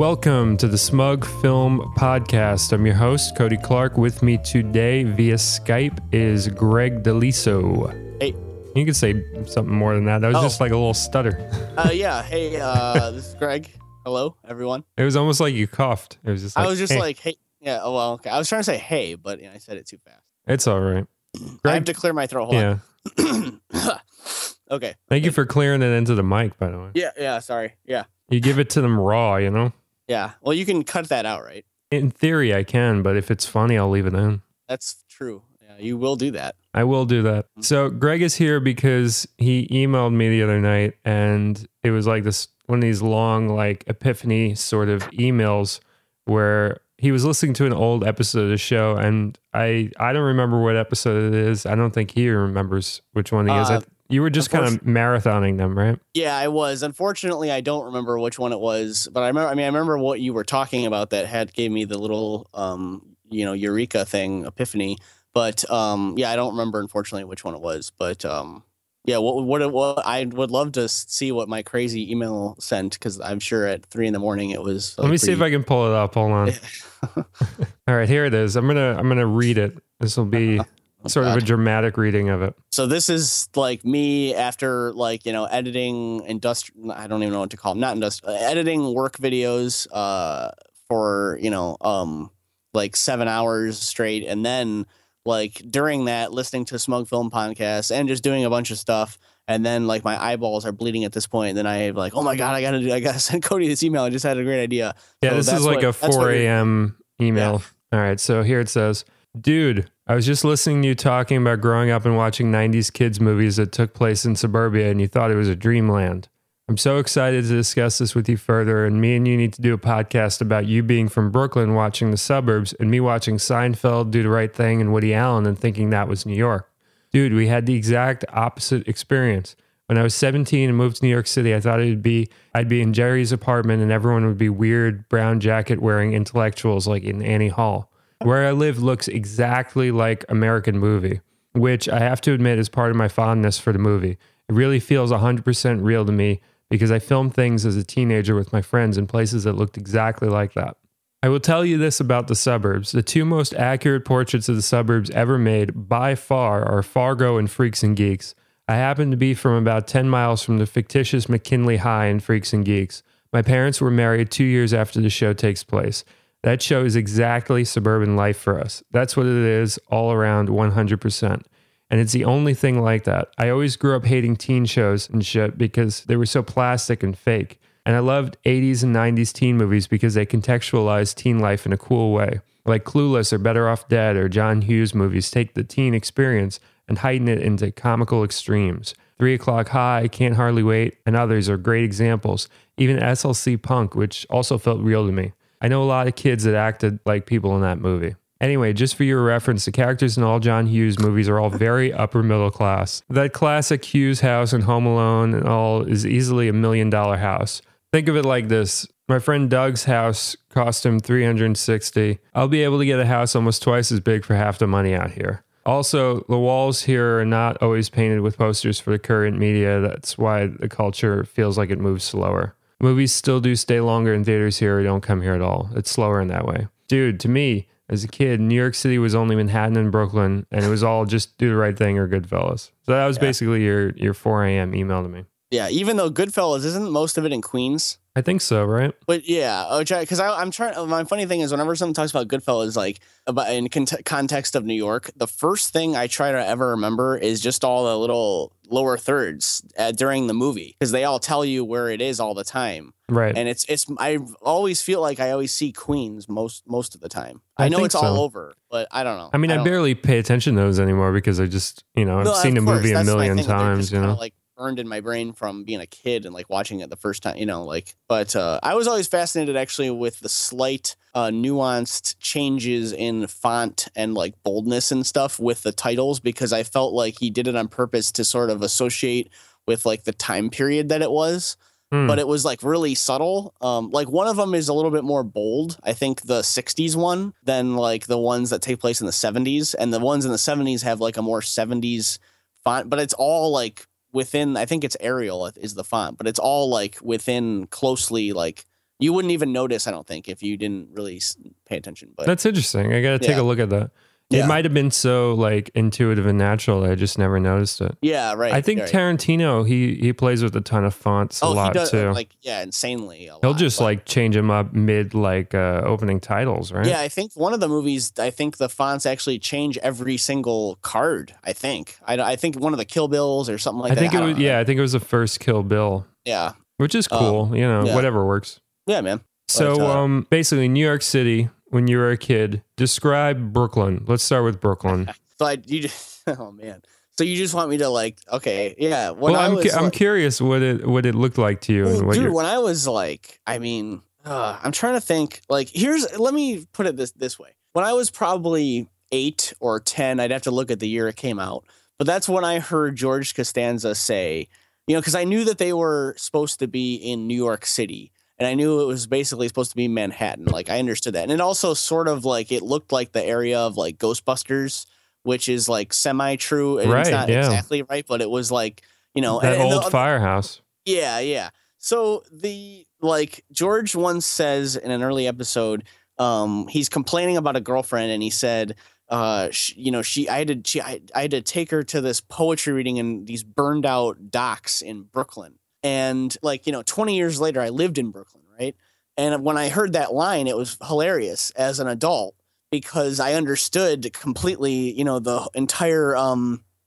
Welcome to the Smug Film Podcast. I'm your host, Cody Clark. With me today via Skype is Greg DeLiso. Hey. You could say something more than that. That was just like a little stutter. Yeah. Hey, this is Greg. Hello, everyone. It was almost like you coughed. It was just like, I was just hey. Like, hey. Yeah, oh, well, okay. I was trying to say hey, but you know, I said it too fast. It's all right. Greg, I have to clear my throat. Hold on. Okay. Thank you for clearing it into the mic, by the way. Yeah, sorry. Yeah. You give it to them raw, you know? Yeah. Well, you can cut that out, right? In theory, I can, but if it's funny, I'll leave it in. That's true. Yeah, you will do that. I will do that. So Greg is here because he emailed me the other night, and it was like this one of these long, like, epiphany sort of emails where he was listening to an old episode of the show, and I don't remember what episode it is. I don't think he remembers which one he is. You were just kind of marathoning them, right? Yeah, I was. Unfortunately, I don't remember which one it was, but I remember what you were talking about that gave me the little, eureka thing, epiphany. But I don't remember, unfortunately, which one it was. But what I would love to see what my crazy email sent, because I'm sure at 3 a.m. it was. Let me see if I can pull it up. Hold on. All right, here it is. I'm gonna read it. This will be. Sort of a dramatic reading of it. So this is like me after editing I don't even know what to call them. Not industrial, editing work videos for, 7 hours straight. And then during that, listening to Smug Film Podcast and just doing a bunch of stuff. And then my eyeballs are bleeding at this point. And then I have oh my God, I gotta send Cody this email. I just had a great idea. Yeah, so this is a 4 a.m. email. Yeah. All right. So here it says, dude, I was just listening to you talking about growing up and watching 90s kids movies that took place in suburbia, and you thought it was a dreamland. I'm so excited to discuss this with you further, and me and you need to do a podcast about you being from Brooklyn watching the suburbs and me watching Seinfeld, Do the Right Thing, and Woody Allen and thinking that was New York. Dude, we had the exact opposite experience. When I was 17 and moved to New York City, I thought I'd be in Jerry's apartment and everyone would be weird brown jacket wearing intellectuals like in Annie Hall. Where I live looks exactly like American Movie, which I have to admit is part of my fondness for the movie. It really feels 100% real to me because I filmed things as a teenager with my friends in places that looked exactly like that. I will tell you this about the suburbs. The two most accurate portraits of the suburbs ever made by far are Fargo and Freaks and Geeks. I happen to be from about 10 miles from the fictitious McKinley High in Freaks and Geeks. My parents were married 2 years after the show takes place. That show is exactly suburban life for us. That's what it is all around 100%. And it's the only thing like that. I always grew up hating teen shows and shit because they were so plastic and fake. And I loved 80s and 90s teen movies because they contextualized teen life in a cool way. Like Clueless or Better Off Dead or John Hughes movies take the teen experience and heighten it into comical extremes. 3 O'Clock High, Can't Hardly Wait, and others are great examples. Even SLC Punk, which also felt real to me. I know a lot of kids that acted like people in that movie. Anyway, just for your reference, the characters in all John Hughes movies are all very upper middle class. That classic Hughes house in Home Alone and all is easily a $1 million house. Think of it like this. My friend Doug's house cost him $360. I'll be able to get a house almost twice as big for half the money out here. Also, the walls here are not always painted with posters for the current media. That's why the culture feels like it moves slower. Movies still do stay longer in theaters here or don't come here at all. It's slower in that way. Dude, to me, as a kid, New York City was only Manhattan and Brooklyn, and it was all just Do the Right Thing or Goodfellas. So that was basically your 4 a.m. email to me. Yeah, even though Goodfellas, isn't most of it in Queens? I think so, right? But yeah, because I'm trying. My funny thing is, whenever someone talks about Goodfellas, about in context of New York, the first thing I try to ever remember is just all the little lower thirds during the movie, because they all tell you where it is all the time, right? And it's. I always feel like I always see Queens most of the time. I know it's all over, but I don't know. I mean, I barely pay attention to those anymore because I just I've seen a movie a million times, Earned in my brain from being a kid and watching it the first time, but I was always fascinated actually with the slight nuanced changes in font and boldness and stuff with the titles, because I felt like he did it on purpose to sort of associate with the time period that it was. But it was really subtle. One of them is a little bit more bold, I think, the 60s one, than the ones that take place in the 70s, and the ones in the 70s have a more 70s font, but it's all within, I think it's Arial is the font, but it's all within closely You wouldn't even notice, I don't think, if you didn't really pay attention. But that's interesting. I got to take a look at that. Yeah. It might have been so like intuitive and natural that I just never noticed it. Yeah, right. I think Tarantino, he plays with a ton of fonts a lot he does, too. Like, yeah, insanely. He'll just like change them up mid like opening titles, right? Yeah, I think one of the movies, I think the fonts actually change every single card. I think I think one of the Kill Bills or something like that. I think it was the first Kill Bill. Yeah, which is cool. You know, whatever works. Yeah, man. So basically, New York City. When you were a kid, describe Brooklyn. Let's start with Brooklyn. So you just want me to like, okay, yeah. I'm curious what it looked like to you. Well, and what when I was like, I mean, I'm trying to think. Like, let me put it this way. When I was probably 8 or 10, I'd have to look at the year it came out. But that's when I heard George Costanza say, you know, because I knew that they were supposed to be in New York City. And I knew it was basically supposed to be Manhattan. Like, I understood that. And it also sort of, like, it looked like the area of, like, Ghostbusters, which is, like, semi-true. And right, it's not exactly right, but it was, like, you know. That old firehouse. Yeah, yeah. So, George once says in an early episode, he's complaining about a girlfriend, and he said, I had to take her to this poetry reading in these burned-out docks in Brooklyn. And 20 years later, I lived in Brooklyn, right? And when I heard that line, it was hilarious as an adult because I understood completely, you know, the entire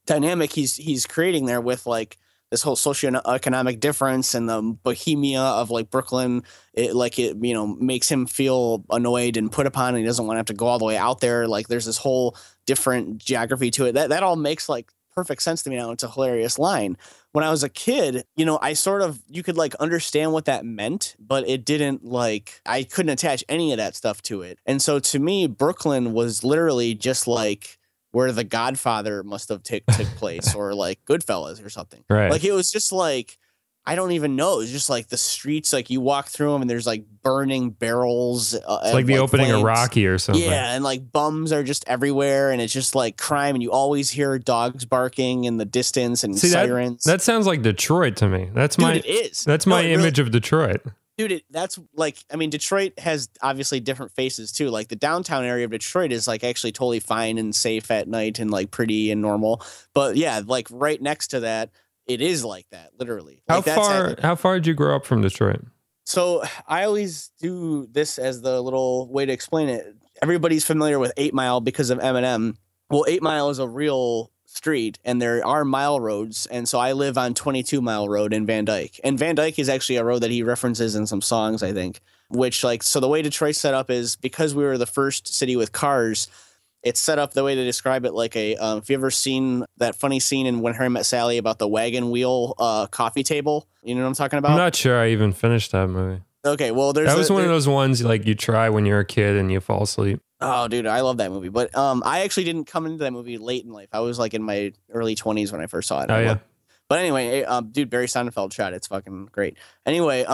dynamic he's creating there with like this whole socioeconomic difference and the bohemia of like Brooklyn. It you know, makes him feel annoyed and put upon, and he doesn't want to have to go all the way out there. Like there's this whole different geography to it. That all makes like perfect sense to me now. It's a hilarious line. When I was a kid, you know, I sort of, you could like understand what that meant, but it didn't like, I couldn't attach any of that stuff to it. And so to me, Brooklyn was literally just like where The Godfather must have took place or like Goodfellas or something. Right. Like it was just like, I don't even know. It's just like the streets, like you walk through them and there's like burning barrels. It's like the opening of Rocky or something. Yeah. And like bums are just everywhere. And it's just like crime. And you always hear dogs barking in the distance and sirens. That sounds like Detroit to me. That's my image of Detroit. Dude, that's like, I mean, Detroit has obviously different faces too. Like the downtown area of Detroit is like actually totally fine and safe at night and like pretty and normal. But yeah, like right next to that, it is like that, literally. Like how far did you grow up from Detroit? So I always do this as the little way to explain it. Everybody's familiar with 8 Mile because of Eminem. Well, 8 Mile is a real street, and there are mile roads. And so I live on 22 Mile Road in Van Dyke. And Van Dyke is actually a road that he references in some songs, I think. Which, like, so the way Detroit's set up is because we were the first city with cars. It's set up the way to describe it like a, if you ever seen that funny scene in When Harry Met Sally about the wagon wheel coffee table, you know what I'm talking about? I'm not sure I even finished that movie. Okay, well, that was one of those ones like you try when you're a kid and you fall asleep. Oh, dude, I love that movie. But I actually didn't come into that movie late in life. I was like in my early 20s when I first saw it. Oh, yeah. But anyway, dude, Barry Sonnenfeld shot it. It's fucking great. Anyway,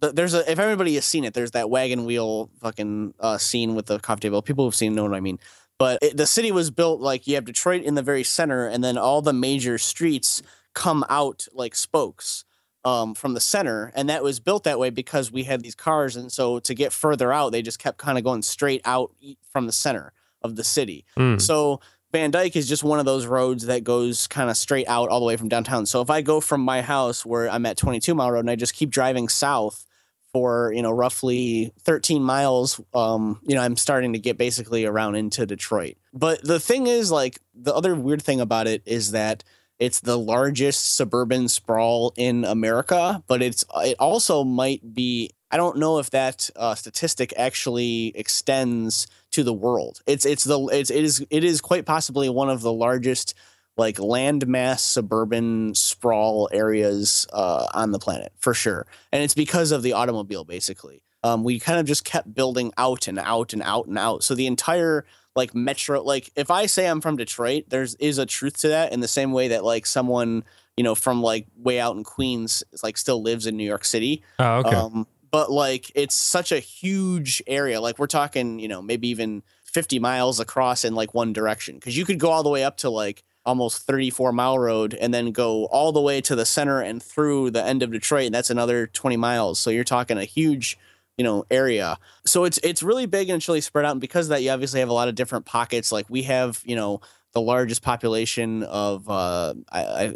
if everybody has seen it, there's that wagon wheel fucking scene with the coffee table. People who've seen it know what I mean. But the city was built like you have Detroit in the very center, and then all the major streets come out like spokes from the center. And that was built that way because we had these cars. And so to get further out, they just kept kind of going straight out from the center of the city. Mm. So Van Dyke is just one of those roads that goes kind of straight out all the way from downtown. So if I go from my house where I'm at 22 Mile Road and I just keep driving south, for, you know, roughly 13 miles, you know, I'm starting to get basically around into Detroit. But the thing is, like, the other weird thing about it is that it's the largest suburban sprawl in America, but it also might be, I don't know if that statistic actually extends to the world. It is quite possibly one of the largest, like, landmass suburban sprawl areas on the planet, for sure. And it's because of the automobile, basically. We kind of just kept building out and out and out and out. So the entire, like, metro, like, if I say I'm from Detroit, there is a truth to that in the same way that, like, someone, you know, from, like, way out in Queens, like, still lives in New York City. Oh, okay. But, like, it's such a huge area. Like, we're talking, you know, maybe even 50 miles across in, like, one direction. Because you could go all the way up to, like, almost 34 Mile Road and then go all the way to the center and through the end of Detroit. And that's another 20 miles. So you're talking a huge, you know, area. So it's really big and it's really spread out. And because of that, you obviously have a lot of different pockets. Like we have, you know, the largest population of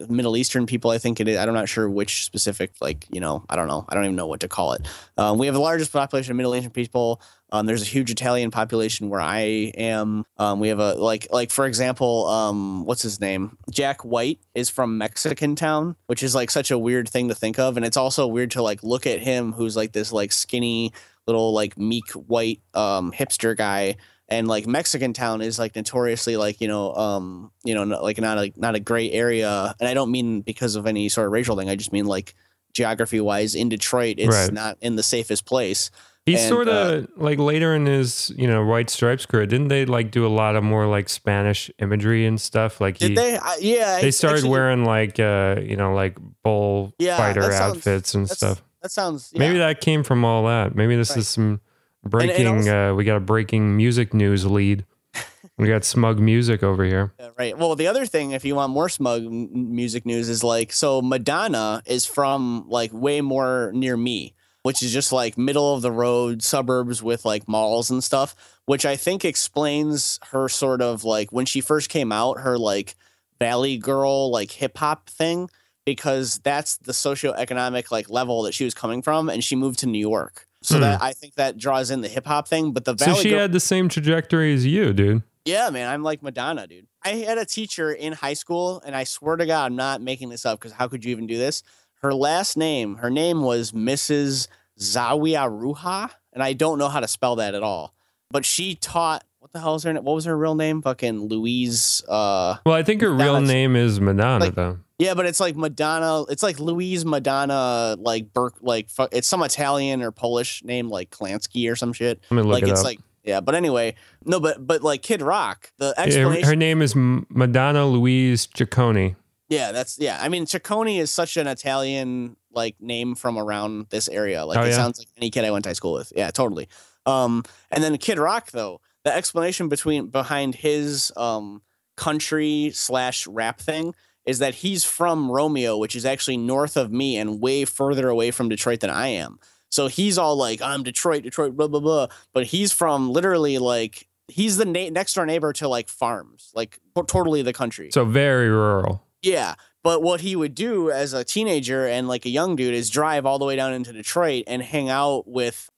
Middle Eastern people, I think it is. I'm not sure which specific, like, you know, I don't know. I don't even know what to call it. We have the largest population of Middle Eastern people. There's a huge Italian population where I am. We have a like for example, what's his name? Jack White is from Mexican Town, which is like such a weird thing to think of, and it's also weird to like look at him, who's like this like skinny little like meek white hipster guy. And like Mexican Town is like notoriously like, you know, not a great area. And I don't mean because of any sort of racial thing. I just mean like geography wise in Detroit, it's right. Not in the safest place. He's sort of like later in his, you know, White Stripes career, didn't they like do a lot of more like Spanish imagery and stuff? Like he, did they? Yeah. They started actually wearing like, you know, like bull fighter outfits and stuff. That sounds, yeah. Maybe that came from all that. Maybe this is some breaking, we got a breaking music news lead. We got smug music over here. Right. Well, the other thing, if you want more smug music news is like, so Madonna is from like way more near me, which is just like middle of the road suburbs with like malls and stuff, which I think explains her sort of like when she first came out, her like Valley Girl, like hip hop thing, because that's the socioeconomic like level that she was coming from. And she moved to New York. So that I think that draws in the hip hop thing, but the Valley Girl had the same trajectory as you, dude. Yeah, man, I'm like Madonna, dude. I had a teacher in high school, and I swear to God, I'm not making this up because how could you even do this? Her last name, her name was Mrs. Zawiya Ruha, and I don't know how to spell that at all. But she taught. What the hell is her name? What was her real name? Fucking Louise. Well, I think her real name is Madonna, like, though. Yeah, but it's like Madonna. It's like Louise Madonna, like Burke, like it's some Italian or Polish name, like Klansky or some shit. Let me look it up. Like, yeah, but anyway, no, but like Kid Rock, the explanation. Yeah, her name is Madonna Louise Ciccone. Yeah, that's I mean, Ciccone is such an Italian like name from around this area. Like sounds like any kid I went to high school with. Yeah, totally. And then Kid Rock though. The explanation behind his country / rap thing is that he's from Romeo, which is actually north of me and way further away from Detroit than I am. So he's all like, I'm Detroit, blah, blah, blah. But he's from literally like he's the next door neighbor to like farms, like totally the country. So very rural. Yeah. But what he would do as a teenager and like a young dude is drive all the way down into Detroit and hang out with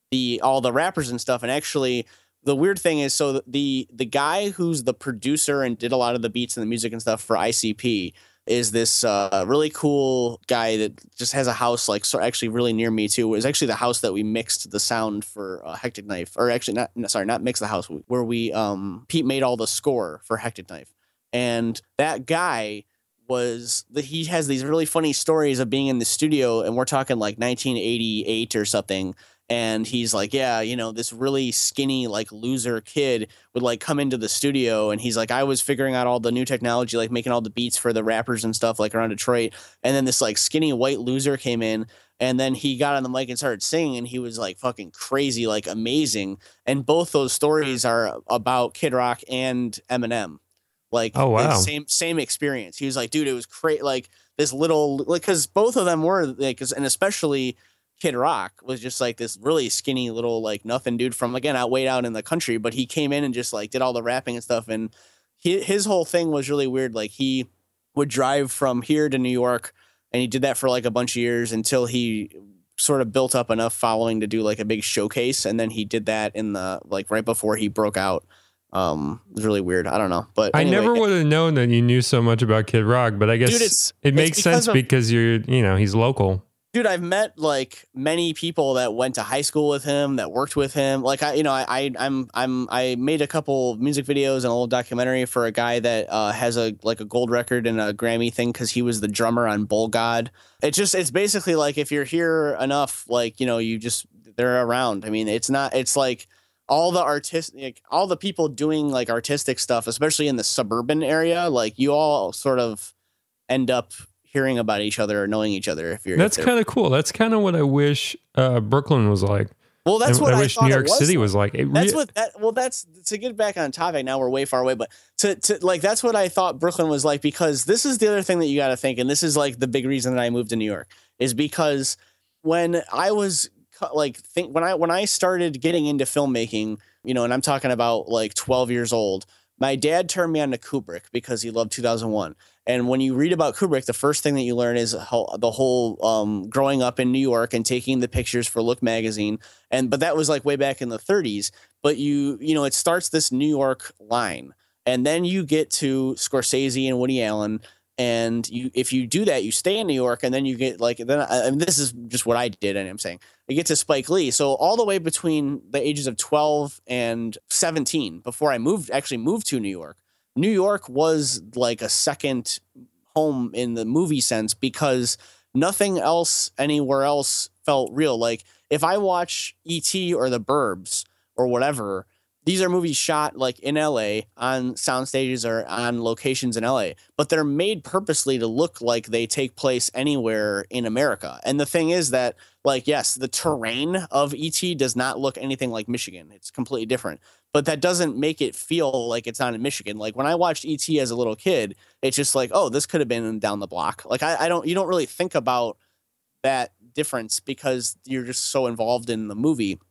all the rappers and stuff. And actually, the weird thing is, so the guy who's the producer and did a lot of the beats and the music and stuff for ICP is this really cool guy that just has a house like so actually really near me too. It was actually the house that we mixed the sound for Hectic Knife, or actually not mix the house where we Pete made all the score for Hectic Knife, and that guy he has these really funny stories of being in the studio, and we're talking like 1988 or something. And he's like, yeah, you know, this really skinny, like loser kid would like come into the studio, and he's like, I was figuring out all the new technology, like making all the beats for the rappers and stuff like around Detroit. And then this like skinny white loser came in, and then he got on the mic and started singing, and he was like fucking crazy, like amazing. And both those stories are about Kid Rock and Eminem. Like, oh, wow. Same experience. He was like, dude, it was crazy. Like this little, like, cause both of them were like, and especially Kid Rock was just like this really skinny little like nothing dude from, again, out way out in the country, but he came in and just like did all the rapping and stuff. And his whole thing was really weird. Like he would drive from here to New York, and he did that for like a bunch of years until he sort of built up enough following to do like a big showcase. And then he did that in the like right before he broke out. It was really weird. I don't know, but anyway, I never would have known that you knew so much about Kid Rock, but I guess dude, it makes sense because you're, you know, he's local. Dude, I've met like many people that went to high school with him, that worked with him. Like I made a couple music videos and a little documentary for a guy that has a gold record and a Grammy thing because he was the drummer on Bull God. It's basically like if you're here enough, like, you know, they're around. I mean, it's like all the people doing like artistic stuff, especially in the suburban area, like you all sort of end up hearing about each other or knowing each other. That's kind of cool. That's kind of what I wish Brooklyn was like. Well, that's what I wish New York City was like. That's to get back on topic. Now we're way far away, but to like, that's what I thought Brooklyn was like, because this is the other thing that you got to think. And this is like the big reason that I moved to New York is because when I was like think when I started getting into filmmaking, you know, and I'm talking about like 12 years old, my dad turned me on to Kubrick because he loved 2001. And when you read about Kubrick, the first thing that you learn is how the whole growing up in New York and taking the pictures for Look magazine. But that was like way back in the 30s. But you know, it starts this New York line. And then you get to Scorsese and Woody Allen. And if you do that, you stay in New York, and then you get like, and this is just what I did. And I'm saying I get to Spike Lee. So all the way between the ages of 12 and 17, before I actually moved to New York, New York was like a second home in the movie sense, because nothing else anywhere else felt real. Like if I watch E.T. or The Burbs or whatever, these are movies shot like in LA on sound stages or on locations in LA, but they're made purposely to look like they take place anywhere in America. And the thing is that, like, yes, the terrain of E.T. does not look anything like Michigan. It's completely different, but that doesn't make it feel like it's not in Michigan. Like when I watched E.T. as a little kid, it's just like, oh, this could have been down the block. Like you don't really think about that difference because you're just so involved in the movie.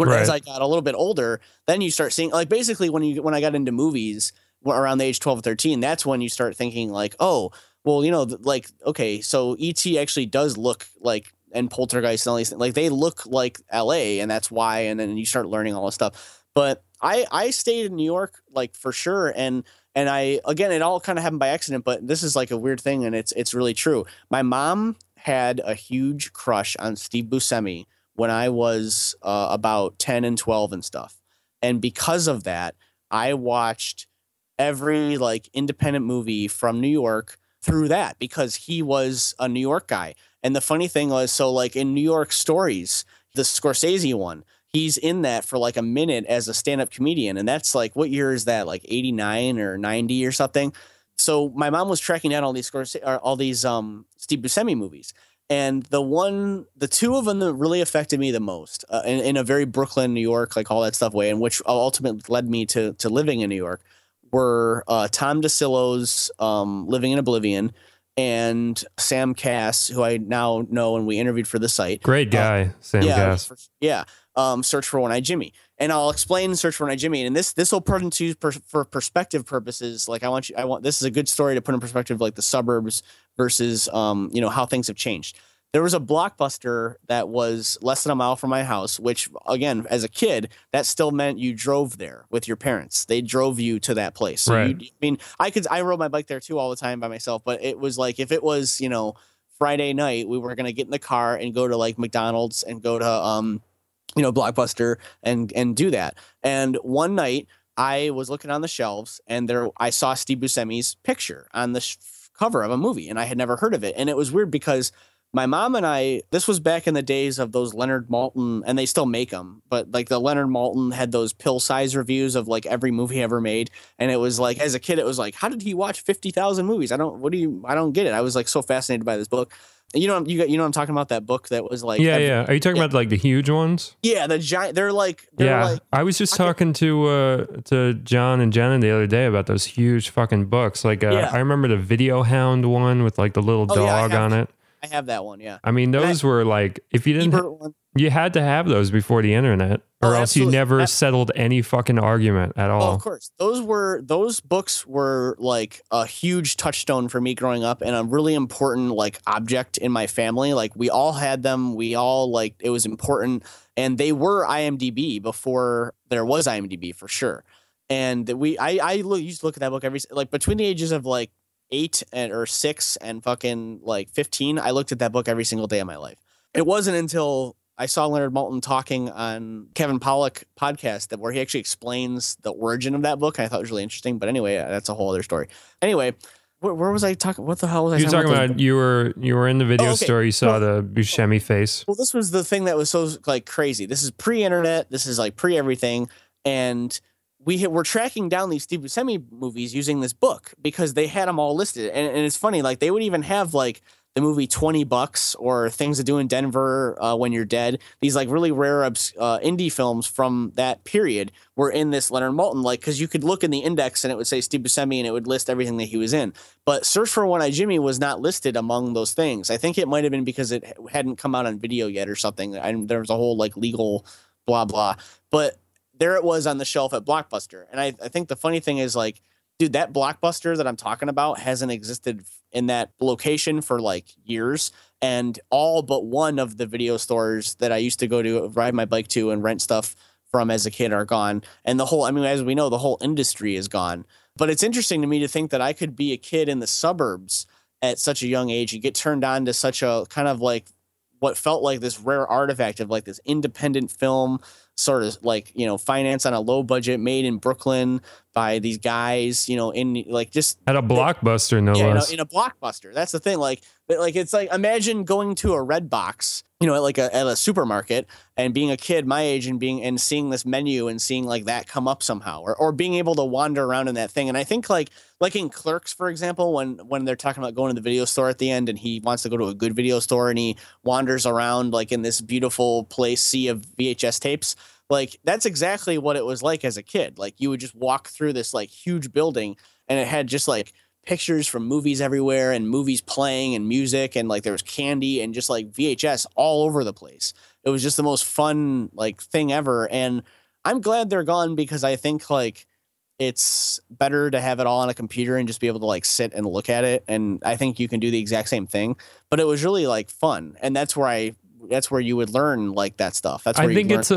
As I got a little bit older, then you start seeing, like, basically when I got into movies around the age 12 or 13, that's when you start thinking like, oh, well, you know, like, okay, so E.T. actually does look like, and Poltergeist and all these things, like they look like LA, and that's why. And then you start learning all this stuff. But I stayed in New York, like, for sure. And I, again, it all kind of happened by accident, but this is like a weird thing, and it's really true. My mom had a huge crush on Steve Buscemi when I was about 10 and 12 and stuff. And because of that, I watched every like independent movie from New York through that, because he was a New York guy. And the funny thing was, so like in New York Stories, the Scorsese one, he's in that for like a minute as a stand-up comedian. And that's like, what year is that? Like 89 or 90 or something. So my mom was tracking down all these Steve Buscemi movies. And the two of them that really affected me the most in a very Brooklyn, New York, like all that stuff way, and which ultimately led me to living in New York, were Tom DeSillo's Living in Oblivion and Sam Cass, who I now know and we interviewed for the site. Great guy, Sam Cass. Yeah. Search for One-Eyed Jimmy. And I'll explain Search for One-Eyed Jimmy. And this will put into for perspective purposes. Like this is a good story to put in perspective, like the suburbs versus, you know, how things have changed. There was a Blockbuster that was less than a mile from my house, which, again, as a kid, that still meant you drove there with your parents. They drove you to that place. So right. I mean, I rode my bike there too all the time by myself, but it was like, if it was, you know, Friday night, we were going to get in the car and go to like McDonald's and go to, you know, Blockbuster and do that. And one night I was looking on the shelves, and there I saw Steve Buscemi's picture on the cover of a movie, and I had never heard of it. And it was weird because my mom and I, this was back in the days of those Leonard Maltin, and they still make them, but like the Leonard Maltin had those pill size reviews of like every movie ever made. And it was like, as a kid, it was like, how did he watch 50,000 movies? I don't get it. I was like so fascinated by this book. You know I'm talking about, that book that was like, Are you talking about like the huge ones? Yeah, the giant. They're like I was just talking to John and Jenna the other day about those huge fucking books. Like I remember the Video Hound one with like the little dog on it. I have that one, yeah. I mean, those were like, if you didn't, you had to have those before the internet, or else you never settled any fucking argument at all. Oh, of course. Those books were like a huge touchstone for me growing up, and a really important like object in my family. Like we all had them. We all like, it was important, and they were IMDb before there was IMDb for sure. And I used to look at that book every, like between the ages of like 8 or 6 and fucking like 15. I looked at that book every single day of my life. It wasn't until I saw Leonard Maltin talking on Kevin Pollak podcast where he actually explains the origin of that book. I thought it was really interesting, but anyway, that's a whole other story. Anyway, where was I talking? What the hell was I talking about? You were in the video store. You saw the Buscemi face. Well, this was the thing that was so like crazy. This is pre-internet. This is like pre-everything. And we're tracking down these Steve Buscemi movies using this book because they had them all listed. And it's funny, like they would even have like, the movie 20 Bucks or Things to Do in Denver When You're Dead. These like really rare indie films from that period were in this Leonard Maltin, like, because you could look in the index and it would say Steve Buscemi and it would list everything that he was in. But Search for One-Eyed Jimmy was not listed among those things. I think it might have been because it hadn't come out on video yet or something. And there was a whole like legal blah, blah. But there it was on the shelf at Blockbuster. And I think the funny thing is like, dude, that Blockbuster that I'm talking about hasn't existed in that location for like years. And all but one of the video stores that I used to go to, ride my bike to and rent stuff from as a kid are gone. And the whole, I mean, as we know, the whole industry is gone. But it's interesting to me to think that I could be a kid in the suburbs at such a young age and get turned on to such a kind of like what felt like this rare artifact of like this independent film, sort of like, you know, finance on a low budget, made in Brooklyn by these guys, you know, in like just at a Blockbuster, no less. In a Blockbuster. That's the thing. Like it's like, imagine going to a Red Box, you know, like at a supermarket, and being a kid my age and seeing this menu and seeing like that come up somehow, or being able to wander around in that thing. And I think like in Clerks, for example, when they're talking about going to the video store at the end and he wants to go to a good video store and he wanders around like in this beautiful place, sea of VHS tapes. Like that's exactly what it was like as a kid. Like you would just walk through this like huge building and it had just like pictures from movies everywhere and movies playing and music. And like there was candy and just like VHS all over the place. It was just the most fun like thing ever. And I'm glad they're gone, because I think like it's better to have it all on a computer and just be able to like sit and look at it. And I think you can do the exact same thing, but it was really like fun. And that's where you would learn like that stuff. That's where I think it's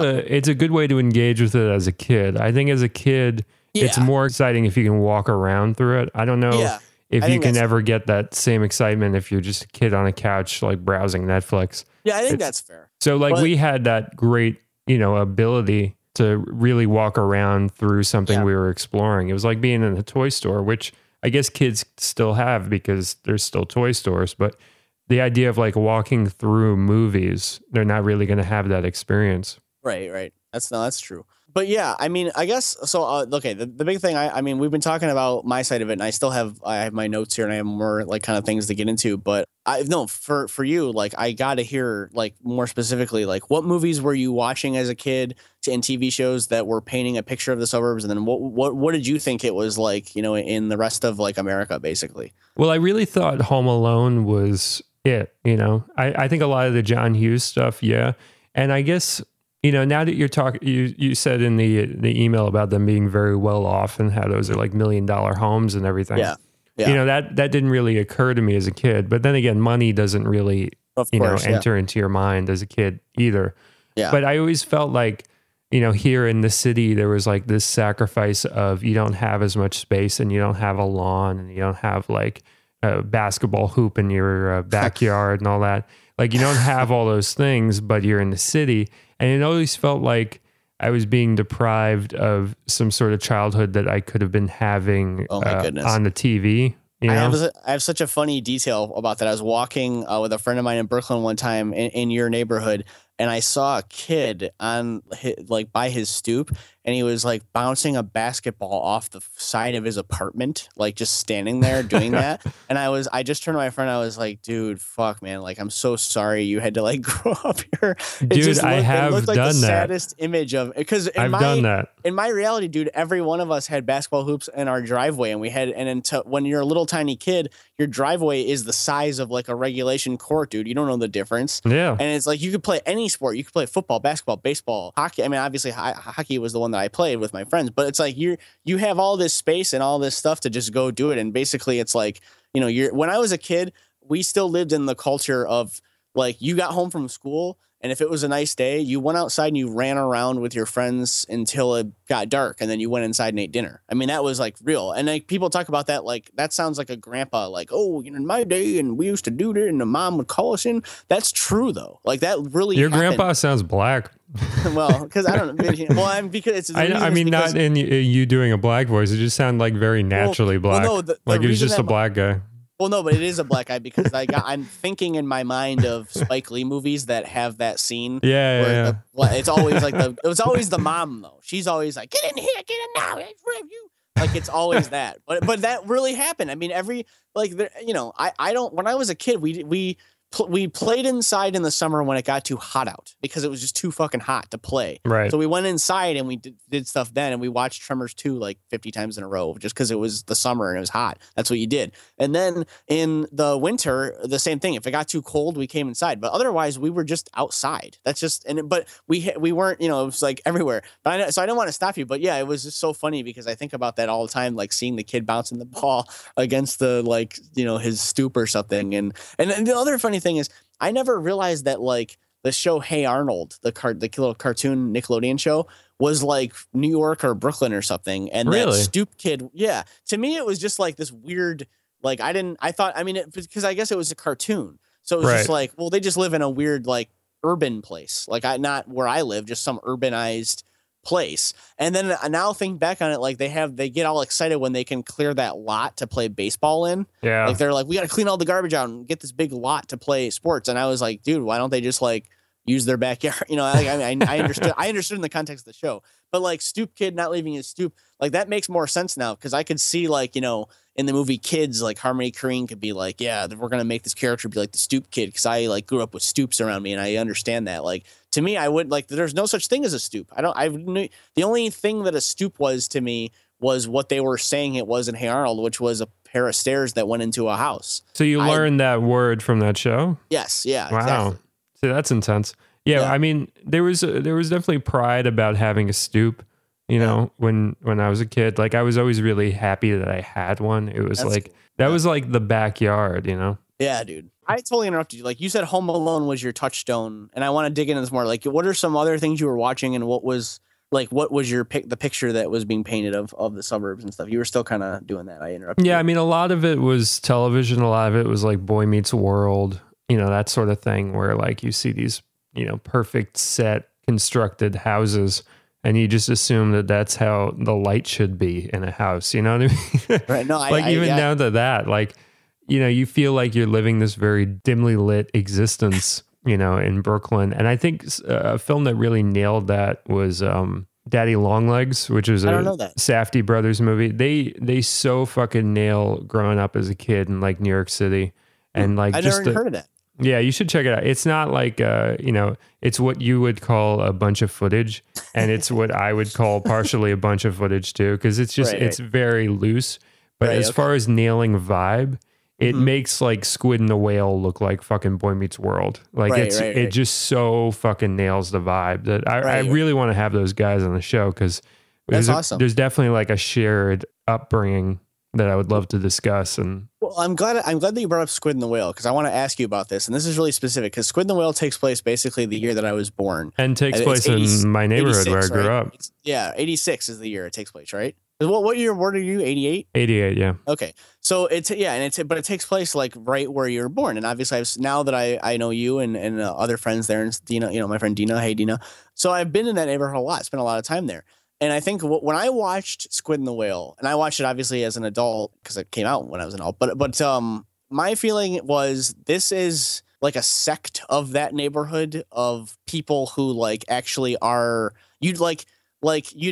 a good way to engage with it as a kid. I think as a kid, it's more exciting if you can walk around through it. I don't know if you can ever get that same excitement if you're just a kid on a couch, like browsing Netflix. Yeah, I think that's fair. So like we had that great, you know, ability to really walk around through something we were exploring. It was like being in a toy store, which I guess kids still have because there's still toy stores, but the idea of like walking through movies, they're not really going to have that experience. Right. That's true. But yeah, I mean, I guess, so, okay. The big thing, I mean, we've been talking about my side of it and I have my notes here and I have more like kind of things to get into, but for you, like I got to hear like more specifically, like what movies were you watching as a kid and TV shows that were painting a picture of the suburbs? And then what did you think it was like, you know, in the rest of like America, basically? Well, I really thought Home Alone was it, you know, I think a lot of the John Hughes stuff. Yeah. And I guess, you know, now that you're talking, you said in the email about them being very well off and how those are like $1 million homes and everything. Yeah. You know, that didn't really occur to me as a kid, but then again, money doesn't really, enter into your mind as a kid either. Yeah. But I always felt like, you know, here in the city, there was like this sacrifice of you don't have as much space and you don't have a lawn and you don't have like a basketball hoop in your backyard and all that. Like you don't have all those things, but you're in the city. And it always felt like I was being deprived of some sort of childhood that I could have been having on the TV. You know? I have such a funny detail about that. I was walking with a friend of mine in Brooklyn one time in your neighborhood, and I saw a kid by his stoop, and he was like bouncing a basketball off the side of his apartment, like just standing there doing that. And I just turned to my friend. I was like, dude, fuck, man. Like, I'm so sorry you had to like grow up here. It looked like the saddest image of, because in my reality, dude, every one of us had basketball hoops in our driveway. When you're a little tiny kid, your driveway is the size of like a regulation court, dude. You don't know the difference. Yeah. And it's like, you could play any sport. You could play football, basketball, baseball, hockey. I mean, obviously hockey was the one that I played with my friends, but it's like you have all this space and all this stuff to just go do it. And basically it's like, you know, when I was a kid, we still lived in the culture of like, you got home from school and if it was a nice day, you went outside and you ran around with your friends until it got dark. And then you went inside and ate dinner. I mean, that was like real. And like people talk about that. Like, that sounds like a grandpa, like, oh, you know, in my day and we used to do that and the mom would call us in. That's true though. Like that really happened. Grandpa sounds black. Well, because I don't know. Well, not in you doing a black voice. It just sounded like very naturally black. Well, no, like it was just a black guy. Well, no, but it is a black guy because I'm thinking in my mind of Spike Lee movies that have that scene. Yeah, it's always like it was always the mom though. She's always like, get in here, get in now. Like, it's always that. But that really happened. I mean, every, like, you know, I don't, when I was a kid, we played inside in the summer when it got too hot out because it was just too fucking hot to play. Right. So we went inside and we did stuff then, and we watched Tremors 2 like 50 times in a row just because it was the summer and it was hot. That's what you did. And then in the winter, the same thing. If it got too cold, we came inside. But otherwise, we were just outside. That's just, and but we weren't, you know, it was like everywhere. But I don't want to stop you. But yeah, it was just so funny because I think about that all the time, like seeing the kid bouncing the ball against the, like, you know, his stoop or something. And the other funny thing is, I never realized that, like, the show Hey Arnold, the little cartoon Nickelodeon show, was like New York or Brooklyn or something. And really? That Stoop Kid, yeah. To me, it was just like this weird, like, because I guess it was a cartoon. So it was just like, well, they just live in a weird, like, urban place. Like, not where I live, just some urbanized place. And then now think back on it, like they get all excited when they can clear that lot to play baseball in. Yeah, like they're like, we got to clean all the garbage out and get this big lot to play sports. And I was like, dude, why don't they just like use their backyard? You know, like, I mean, I understood in the context of the show, but like Stoop Kid not leaving his stoop, like that makes more sense now because I could see, like, you know, in the movie Kids, like Harmony Korine could be like, yeah, we're gonna make this character be like the Stoop Kid because I like grew up with stoops around me and I understand that. Like, to me, I would like, there's no such thing as a stoop. The only thing that a stoop was to me was what they were saying it was in Hey Arnold, which was a pair of stairs that went into a house. So you learned that word from that show? Yes. Yeah. Wow. Exactly. See, that's intense. Yeah, yeah. I mean, there was definitely pride about having a stoop, you know, when I was a kid. Like, I was always really happy that I had one. It was was like the backyard, you know? Yeah, dude. I totally interrupted you. Like, you said Home Alone was your touchstone, and I want to dig into this more. Like, what are some other things you were watching, and what was your the picture that was being painted of the suburbs and stuff? You were still kind of doing that. I interrupted you. I mean, a lot of it was television. A lot of it was like Boy Meets World, you know, that sort of thing where, like, you see these, you know, perfect set constructed houses, and you just assume that that's how the light should be in a house. You know what I mean? Right. No, down to that, like, you know, you feel like you're living this very dimly lit existence, you know, in Brooklyn. And I think a film that really nailed that was Daddy Longlegs, which is a Safdie brothers movie. They so fucking nail growing up as a kid in, like, New York City. And like, I never heard of that. Yeah, you should check it out. It's not like, you know, it's what you would call a bunch of footage, and it's what I would call partially a bunch of footage too, because it's just, it's very loose. But as far as nailing vibe, it makes like Squid and the Whale look like fucking Boy Meets World. Like, it just so fucking nails the vibe that I really want to have those guys on the show, because there's definitely like a shared upbringing that I would love to discuss. And well, I'm glad that you brought up Squid and the Whale, because I want to ask you about this, and this is really specific because Squid and the Whale takes place basically the year that I was born, and takes place in my neighborhood where I grew up. Yeah, 86 is the year it takes place, right? What year were you? 88? 88, yeah. Okay, so but it takes place like right where you were born, and obviously now that I know you and other friends there, and Dina, you know, my friend Dina, hey Dina. So I've been in that neighborhood a lot, spent a lot of time there. And I think when I watched Squid and the Whale, and I watched it obviously as an adult because it came out when I was an adult, but my feeling was, this is like a sect of that neighborhood of people who, like, actually are, you'd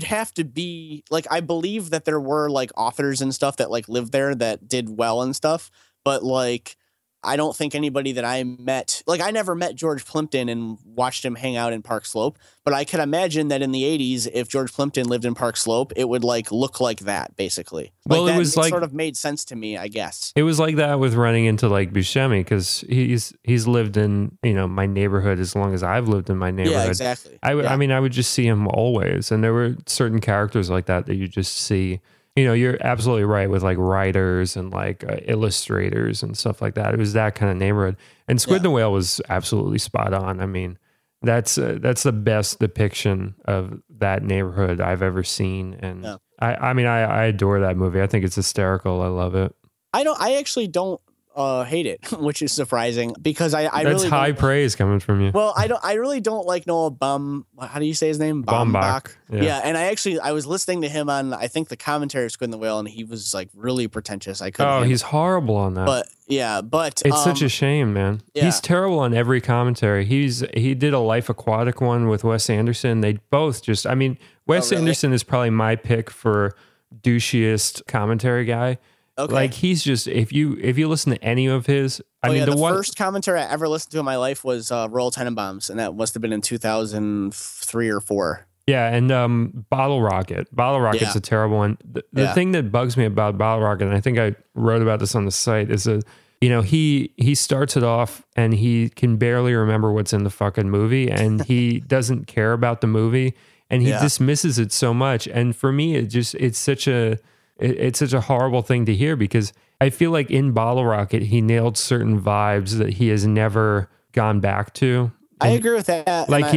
have to be like, I believe that there were like authors and stuff that like lived there that did well and stuff, but like, I don't think anybody that I met, like, I never met George Plimpton and watched him hang out in Park Slope, but I could imagine that in the 80s, if George Plimpton lived in Park Slope, it would like look like that, basically. Well, like, it sort of made sense to me, I guess. It was like that with running into like Buscemi, because he's lived in, you know, my neighborhood as long as I've lived in my neighborhood. Yeah, exactly. I mean, I would just see him always, and there were certain characters like that you just see. You know, you're absolutely right with like writers and like illustrators and stuff like that. It was that kind of neighborhood. And Squid and the Whale was absolutely spot on. I mean, that's the best depiction of that neighborhood I've ever seen. And I adore that movie. I think it's hysterical. I love it. I actually don't hate it, which is surprising, because that's really high praise coming from you. Well, I really don't like Noah Bum. How do you say his name? Baumbach. Yeah. And I was listening to him on, I think, the commentary of Squid and the Whale, and he was like really pretentious. He's horrible on that. But yeah, but it's such a shame, man. Yeah. He's terrible on every commentary. He did a Life Aquatic one with Wes Anderson. They both just, I mean, Wes Anderson is probably my pick for douchiest commentary guy. Okay. Like, he's just, if you listen to any of his, the first commentary I ever listened to in my life was Royal Tenenbaums, and that must have been in 2003 or 4. Yeah, and Bottle Rocket. Bottle Rocket's a terrible one. The thing that bugs me about Bottle Rocket, and I think I wrote about this on the site, is that, you know, he starts it off and he can barely remember what's in the fucking movie, and he doesn't care about the movie, and he dismisses it so much. And for me, it's such a horrible thing to hear, because I feel like in Bottle Rocket, he nailed certain vibes that he has never gone back to. And I agree with that. Like,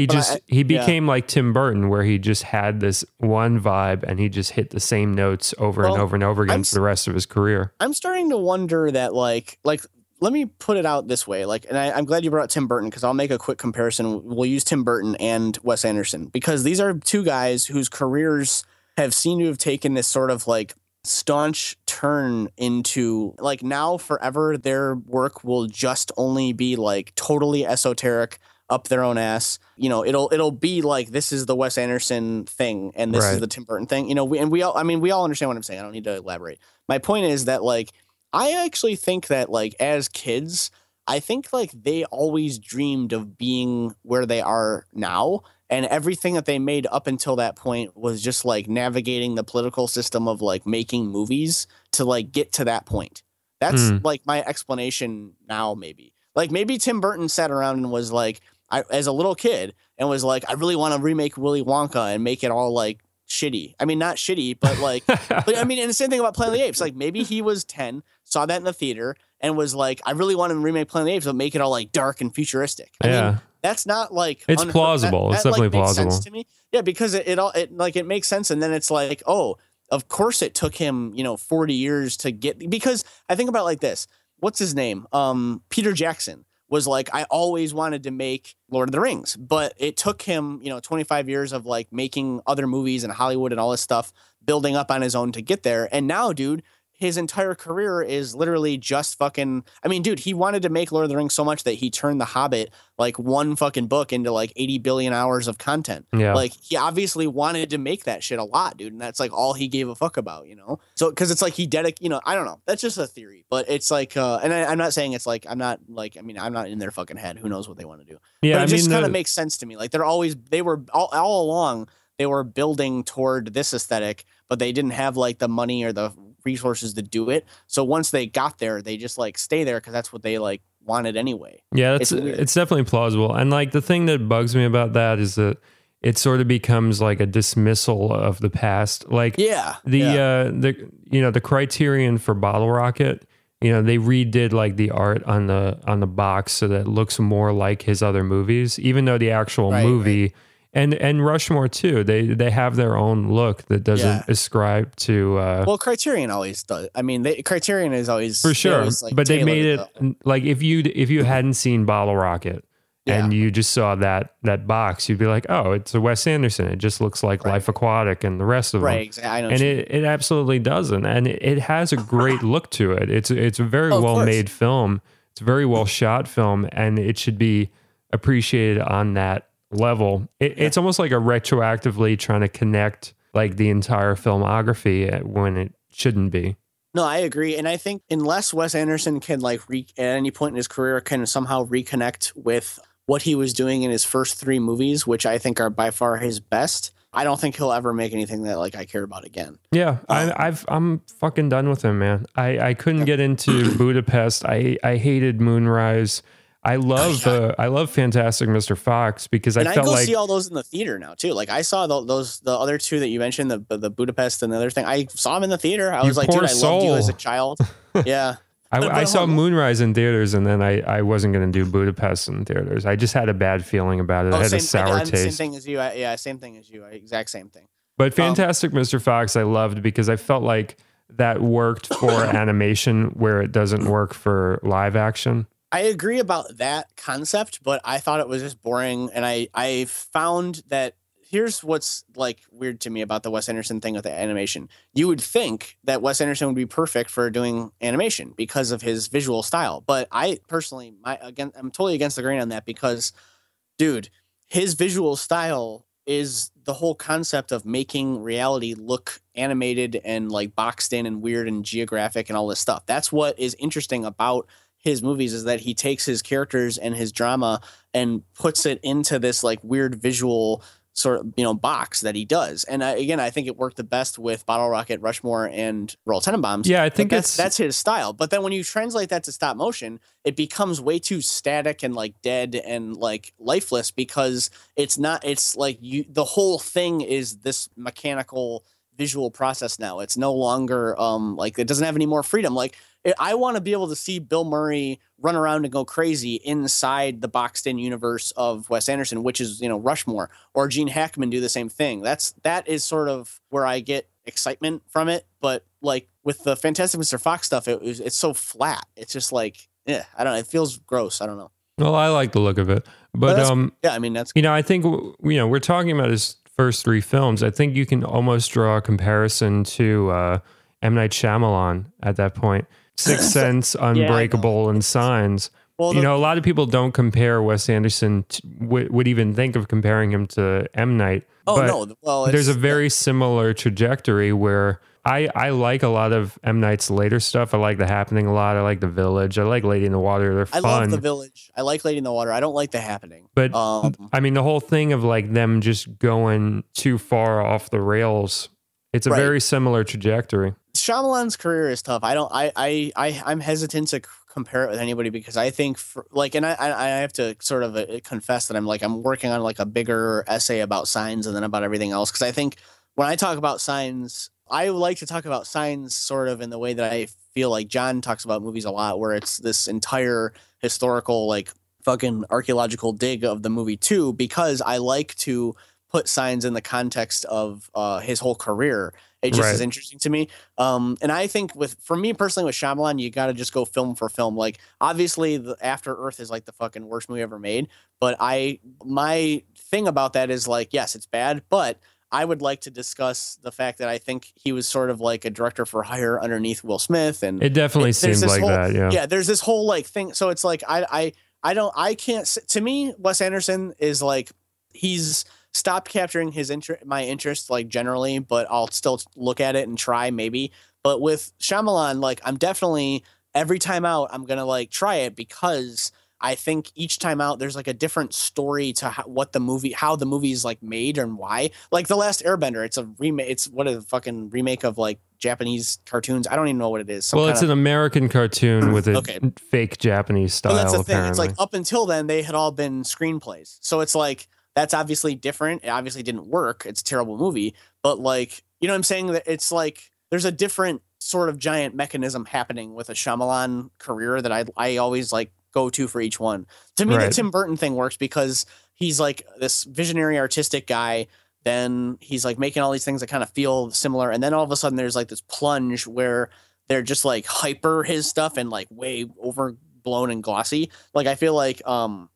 he became like Tim Burton, where he just had this one vibe and he just hit the same notes over and over again for the rest of his career. I'm starting to wonder that, like, let me put it out this way. Like, and I'm glad you brought up Tim Burton, because I'll make a quick comparison. We'll use Tim Burton and Wes Anderson, because these are two guys whose careers have seemed to have taken this sort of like staunch turn into, like, now forever their work will just only be like totally esoteric, up their own ass. You know, it'll be like, this is the Wes Anderson thing and this is the Tim Burton thing. You know, we all understand what I'm saying. I don't need to elaborate. My point is that, like, I actually think that, like, as kids, I think, like, they always dreamed of being where they are now, and everything that they made up until that point was just like navigating the political system of like making movies to like get to that point. That's like my explanation now. Maybe Tim Burton sat around and was like, as a little kid, and was like, I really want to remake Willy Wonka and make it all like shitty. I mean, not shitty, but like, and the same thing about Planet of the Apes. Like, maybe he was 10, saw that in the theater, and was like, I really want to remake Planet of the Apes, but make it all like dark and futuristic. I mean, that's not like, it's plausible. It's definitely plausible. Makes sense to me. Yeah, because it makes sense, and then it's like, oh, of course it took him, 40 years to get, because I think about like this. What's his name? Peter Jackson was like, I always wanted to make Lord of the Rings, but it took him, 25 years of like making other movies and Hollywood and all this stuff, building up on his own to get there. And now, dude, his entire career is literally just fucking, he wanted to make Lord of the Rings so much that he turned The Hobbit, like one fucking book, into like 80 billion hours of content. Yeah. Like, he obviously wanted to make that shit a lot, dude. And that's like all he gave a fuck about, So, cause it's like he I don't know. That's just a theory, but it's like, and I'm not saying it's like, I'm not in their fucking head. Who knows what they want to do? Yeah. But it just kind of makes sense to me. Like, they were all along, they were building toward this aesthetic, but they didn't have like the money or the resources to do it. So once they got there, they just like stay there because that's what they like wanted anyway. Yeah, it's definitely plausible. And like, the thing that bugs me about that is that it sort of becomes like a dismissal of the past. Like, the Criterion for Bottle Rocket, they redid like the art on the box so that it looks more like his other movies, even though the actual movie. Right. And Rushmore too. They have their own look that doesn't ascribe to. Well, Criterion always does. Criterion is always for sure. Always, like, but they made it like, if you hadn't seen Bottle Rocket and you just saw that box, you'd be like, oh, it's a Wes Anderson. It just looks like Life Aquatic and the rest of them. Right, exactly. I know. And it absolutely doesn't. And it has a great look to it. It's a very well made film. It's a very well shot film, and it should be appreciated on that level. It's almost like a retroactively trying to connect like the entire filmography when it shouldn't be. No, I agree. And I think unless Wes Anderson can like at any point in his career can somehow reconnect with what he was doing in his first three movies, which I think are by far his best, I don't think he'll ever make anything that like I care about again. Yeah, I'm fucking done with him, man. I couldn't get into Budapest. I hated Moonrise. I love Fantastic Mr. Fox, because I felt like, and I go see all those in the theater now too. Like, I saw the other two that you mentioned, the Budapest and the other thing. I saw them in the theater. I was like, dude, I loved you as a child. Yeah. I saw Moonrise in theaters, and then I wasn't going to do Budapest in theaters. I just had a bad feeling about it. I had a sour taste. Same thing as you. Same thing as you. Exact same thing. But Fantastic Mr. Fox I loved, because I felt like that worked for animation where it doesn't work for live action. I agree about that concept, but I thought it was just boring. And I found that, here's what's like weird to me about the Wes Anderson thing with the animation. You would think that Wes Anderson would be perfect for doing animation because of his visual style. But I personally, I'm totally against the grain on that, because, dude, his visual style is the whole concept of making reality look animated and like boxed in and weird and geographic and all this stuff. That's what is interesting about his movies, is that he takes his characters and his drama and puts it into this like weird visual sort of, you know, box that he does. And I think it worked the best with Bottle Rocket, Rushmore, and Royal Tenenbaums. Yeah, I think that's his style. But then when you translate that to stop motion, it becomes way too static and like dead and like lifeless, because it's not, it's like you, the whole thing is this mechanical visual process now. It's no longer like, it doesn't have any more freedom. Like, I want to be able to see Bill Murray run around and go crazy inside the boxed-in universe of Wes Anderson, which is, you know, Rushmore, or Gene Hackman do the same thing. That is sort of where I get excitement from it. But like with the Fantastic Mr. Fox stuff, it's so flat. It's just like, yeah, I don't know. It feels gross. I don't know. Well, I like the look of it, but yeah, I mean, that's, you know, I think, you know, we're talking about his first three films. I think you can almost draw a comparison to M. Night Shyamalan at that point. Sixth Sense, Unbreakable, and Signs. Well, you know, a lot of people don't compare Wes Anderson, would even think of comparing him to M. Night. Oh, but no. Well, there's a very similar trajectory where I like a lot of M. Night's later stuff. I like The Happening a lot. I like The Village. I like Lady in the Water. They're fun. I love The Village. I like Lady in the Water. I don't like The Happening. But, I mean, the whole thing of like them just going too far off the rails, it's a very similar trajectory. Shyamalan's career is tough. I'm hesitant to compare it with anybody, because I think I have to sort of confess that I'm working on like a bigger essay about Signs and then about everything else. Cause I think when I talk about Signs, I like to talk about Signs sort of in the way that I feel like John talks about movies a lot, where it's this entire historical, like fucking archaeological dig of the movie too, because I like to put Signs in the context of his whole career. It just is interesting to me. And I think for me personally, with Shyamalan, you got to just go film for film. Like, obviously, After Earth is like the fucking worst movie ever made. But my thing about that is like, yes, it's bad, but I would like to discuss the fact that I think he was sort of like a director for hire underneath Will Smith. And it definitely seems like that. Yeah. Yeah. There's this whole like thing. So it's like, I can't, to me, Wes Anderson is like, he's stopped capturing his my interest, like, generally, but I'll still look at it and try, maybe. But with Shyamalan, like, I'm definitely, every time out, I'm going to, like, try it, because I think each time out there's, like, a different story to how the movie is, like, made and why. Like, The Last Airbender, it's a remake. It's what a fucking remake of, like, Japanese cartoons. I don't even know what it is. Well, it's an American cartoon with a fake Japanese style. Well, that's the thing. It's, like, up until then, they had all been screenplays. So it's, like, that's obviously different. It obviously didn't work. It's a terrible movie. But, like, you know what I'm saying? It's like there's a different sort of giant mechanism happening with a Shyamalan career that I always, like, go to for each one. To me, the Tim Burton thing works because he's, like, this visionary artistic guy. Then he's, like, making all these things that kind of feel similar. And then all of a sudden there's, like, this plunge where they're just, like, hyper his stuff and, like, way overblown and glossy. Like, I feel like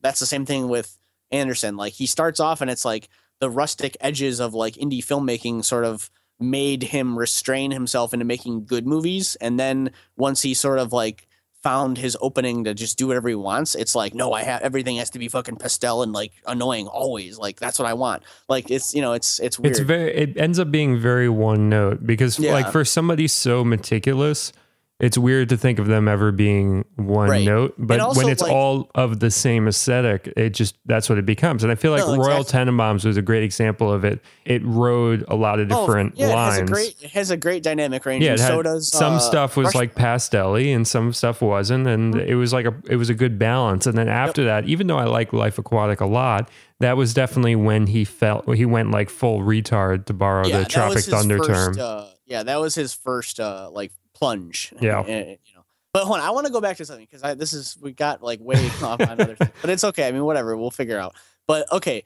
that's the same thing with Anderson. Like, he starts off and it's like the rustic edges of like indie filmmaking sort of made him restrain himself into making good movies, and then once he sort of like found his opening to just do whatever he wants, it's like, no, everything has to be fucking pastel and like annoying always, like that's what I want. Like, it's, you know, it's weird. It's very, it ends up being very one note, because like for somebody so meticulous, it's weird to think of them ever being one note, but also, when it's like, all of the same aesthetic, it just, that's what it becomes. And I feel like Royal Tenenbaums was a great example of it. It rode a lot of different lines. It has a great dynamic range. Yeah, and so does some stuff was like pastel-y and some stuff wasn't, and it was like it was a good balance. And then after that, even though I like Life Aquatic a lot, that was definitely when he went like full retard, to borrow the Tropic Thunder term. That was his first like plunge. Yeah. And, you know. But hold on, I want to go back to something, because we got like way off on other things, but it's okay. I mean, whatever, we'll figure out. But okay,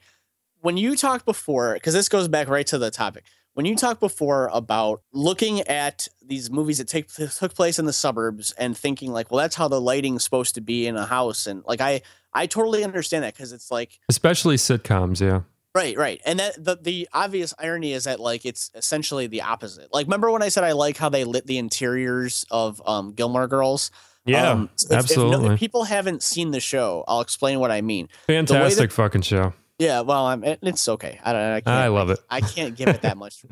when you talked before, because this goes back right to the topic, when you talked before about looking at these movies that took place in the suburbs and thinking like, well, that's how the lighting's supposed to be in a house, and like I totally understand that, because it's like, especially sitcoms, yeah. Right. And that the obvious irony is that, like, it's essentially the opposite. Like, remember when I said I like how they lit the interiors of Gilmore Girls? Yeah, absolutely. If people haven't seen the show, I'll explain what I mean. Fantastic fucking show. Yeah, well, it's okay. I love it. I can't give it that much.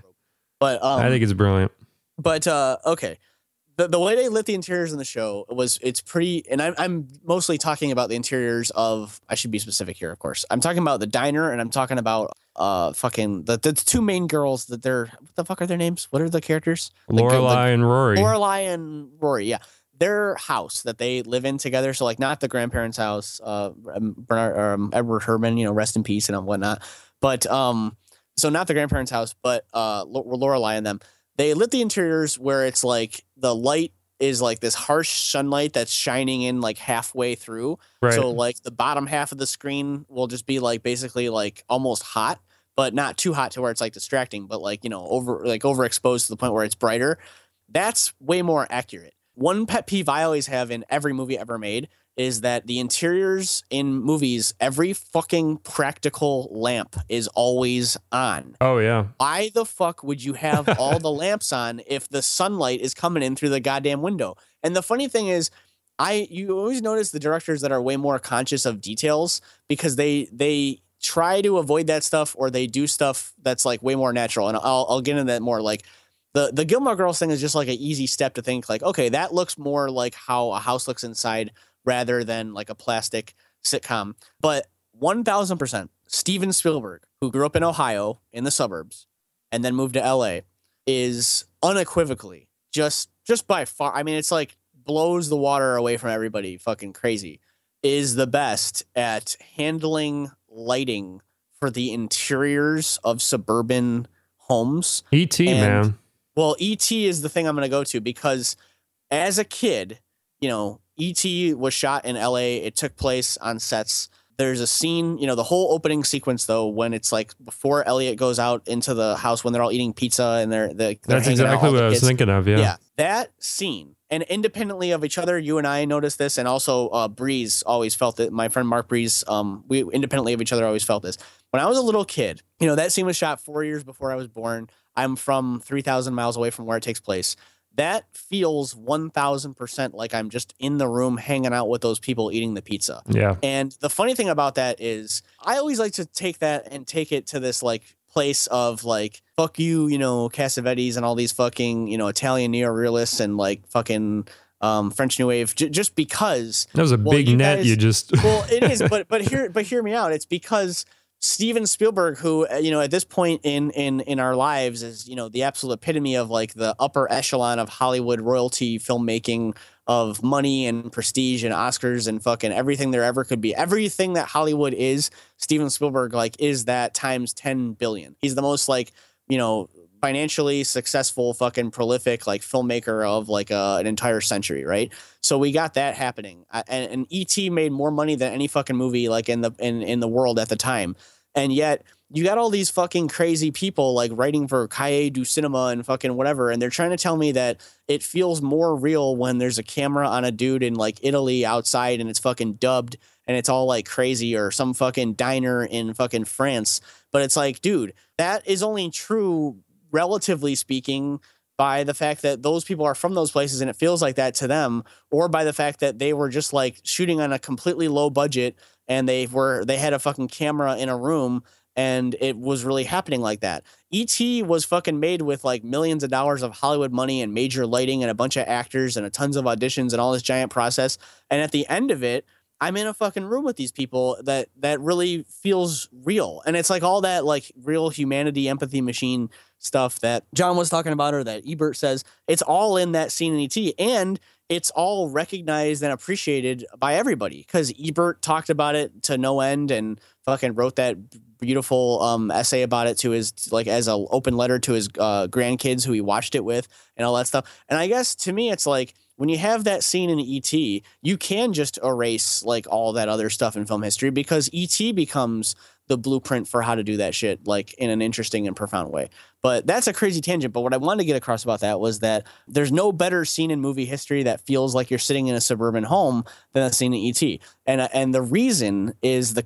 But I think it's brilliant. But okay, the way they lit the interiors in the show it's pretty. And I'm mostly talking about the interiors of. I should be specific here, of course. I'm talking about the diner, and I'm talking about fucking the two main girls that they're. What the fuck are their names? What are the characters? Lorelai and Rory. Lorelai and Rory. Yeah. Their house that they live in together, so like not the grandparents' house, Edward Herman, rest in peace and whatnot. But so not the grandparents' house, but Lorelai and them. They lit the interiors where it's like the light is like this harsh sunlight that's shining in like halfway through. Right. So like the bottom half of the screen will just be like basically like almost hot, but not too hot to where it's like distracting, but like overexposed to the point where it's brighter. That's way more accurate. One pet peeve I always have in every movie ever made is that the interiors in movies, every fucking practical lamp is always on. Oh, yeah. Why the fuck would you have all the lamps on if the sunlight is coming in through the goddamn window? And the funny thing is, you always notice the directors that are way more conscious of details because they try to avoid that stuff, or they do stuff that's like way more natural. And I'll get into that more. Like, The Gilmore Girls thing is just like an easy step to think like, okay, that looks more like how a house looks inside rather than like a plastic sitcom. But 1000%, Steven Spielberg, who grew up in Ohio in the suburbs and then moved to LA, is unequivocally just by far. I mean, it's like blows the water away from everybody. Fucking crazy is the best at handling lighting for the interiors of suburban homes. E.T., man. Well, E.T. is the thing I'm going to go to because as a kid, E.T. was shot in L.A. It took place on sets. There's a scene, the whole opening sequence, though, when it's like before Elliot goes out into the house when they're all eating pizza and they're That's exactly what I was thinking of. Yeah. That scene. And independently of each other, you and I noticed this. And also Breeze always felt it. My friend Mark Breeze, we independently of each other always felt this. When I was a little kid, that scene was shot 4 years before I was born. I'm from 3,000 miles away from where it takes place. That feels 1,000% like I'm just in the room hanging out with those people eating the pizza. Yeah. And the funny thing about that is I always like to take that and take it to this like place of like, fuck you, Cassavetes and all these fucking, Italian neorealists and like fucking French New Wave just because. That was a big net you just. Well, it is. But hear me out. It's because Steven Spielberg, who, at this point in our lives is, the absolute epitome of like the upper echelon of Hollywood royalty filmmaking, of money and prestige and Oscars and fucking everything there ever could be. Everything that Hollywood is, Steven Spielberg, like, is that times 10 billion. He's the most like, financially successful, fucking prolific, like filmmaker of like an entire century. Right. So we got that happening. And E.T. made more money than any fucking movie like in the world at the time. And yet you got all these fucking crazy people like writing for Cahiers du Cinema and fucking whatever. And they're trying to tell me that it feels more real when there's a camera on a dude in like Italy outside and it's fucking dubbed and it's all like crazy, or some fucking diner in fucking France. But it's like, dude, that is only true, relatively speaking, by the fact that those people are from those places and it feels like that to them, or by the fact that they were just like shooting on a completely low budget and they had a fucking camera in a room and it was really happening like that. E.T. was fucking made with like millions of dollars of Hollywood money and major lighting and a bunch of actors and a tons of auditions and all this giant process. And at the end of it, I'm in a fucking room with these people that really feels real. And it's like all that like real humanity, empathy machine stuff that John was talking about, or that Ebert says, it's all in that scene in E.T. And it's all recognized and appreciated by everybody because Ebert talked about it to no end and fucking wrote that beautiful essay about it to his, like, as an open letter to his grandkids who he watched it with and all that stuff. And I guess to me, it's like, when you have that scene in E.T., you can just erase like all that other stuff in film history because E.T. becomes the blueprint for how to do that shit like in an interesting and profound way. But that's a crazy tangent. But what I wanted to get across about that was that there's no better scene in movie history that feels like you're sitting in a suburban home than a scene in E.T. And the reason is the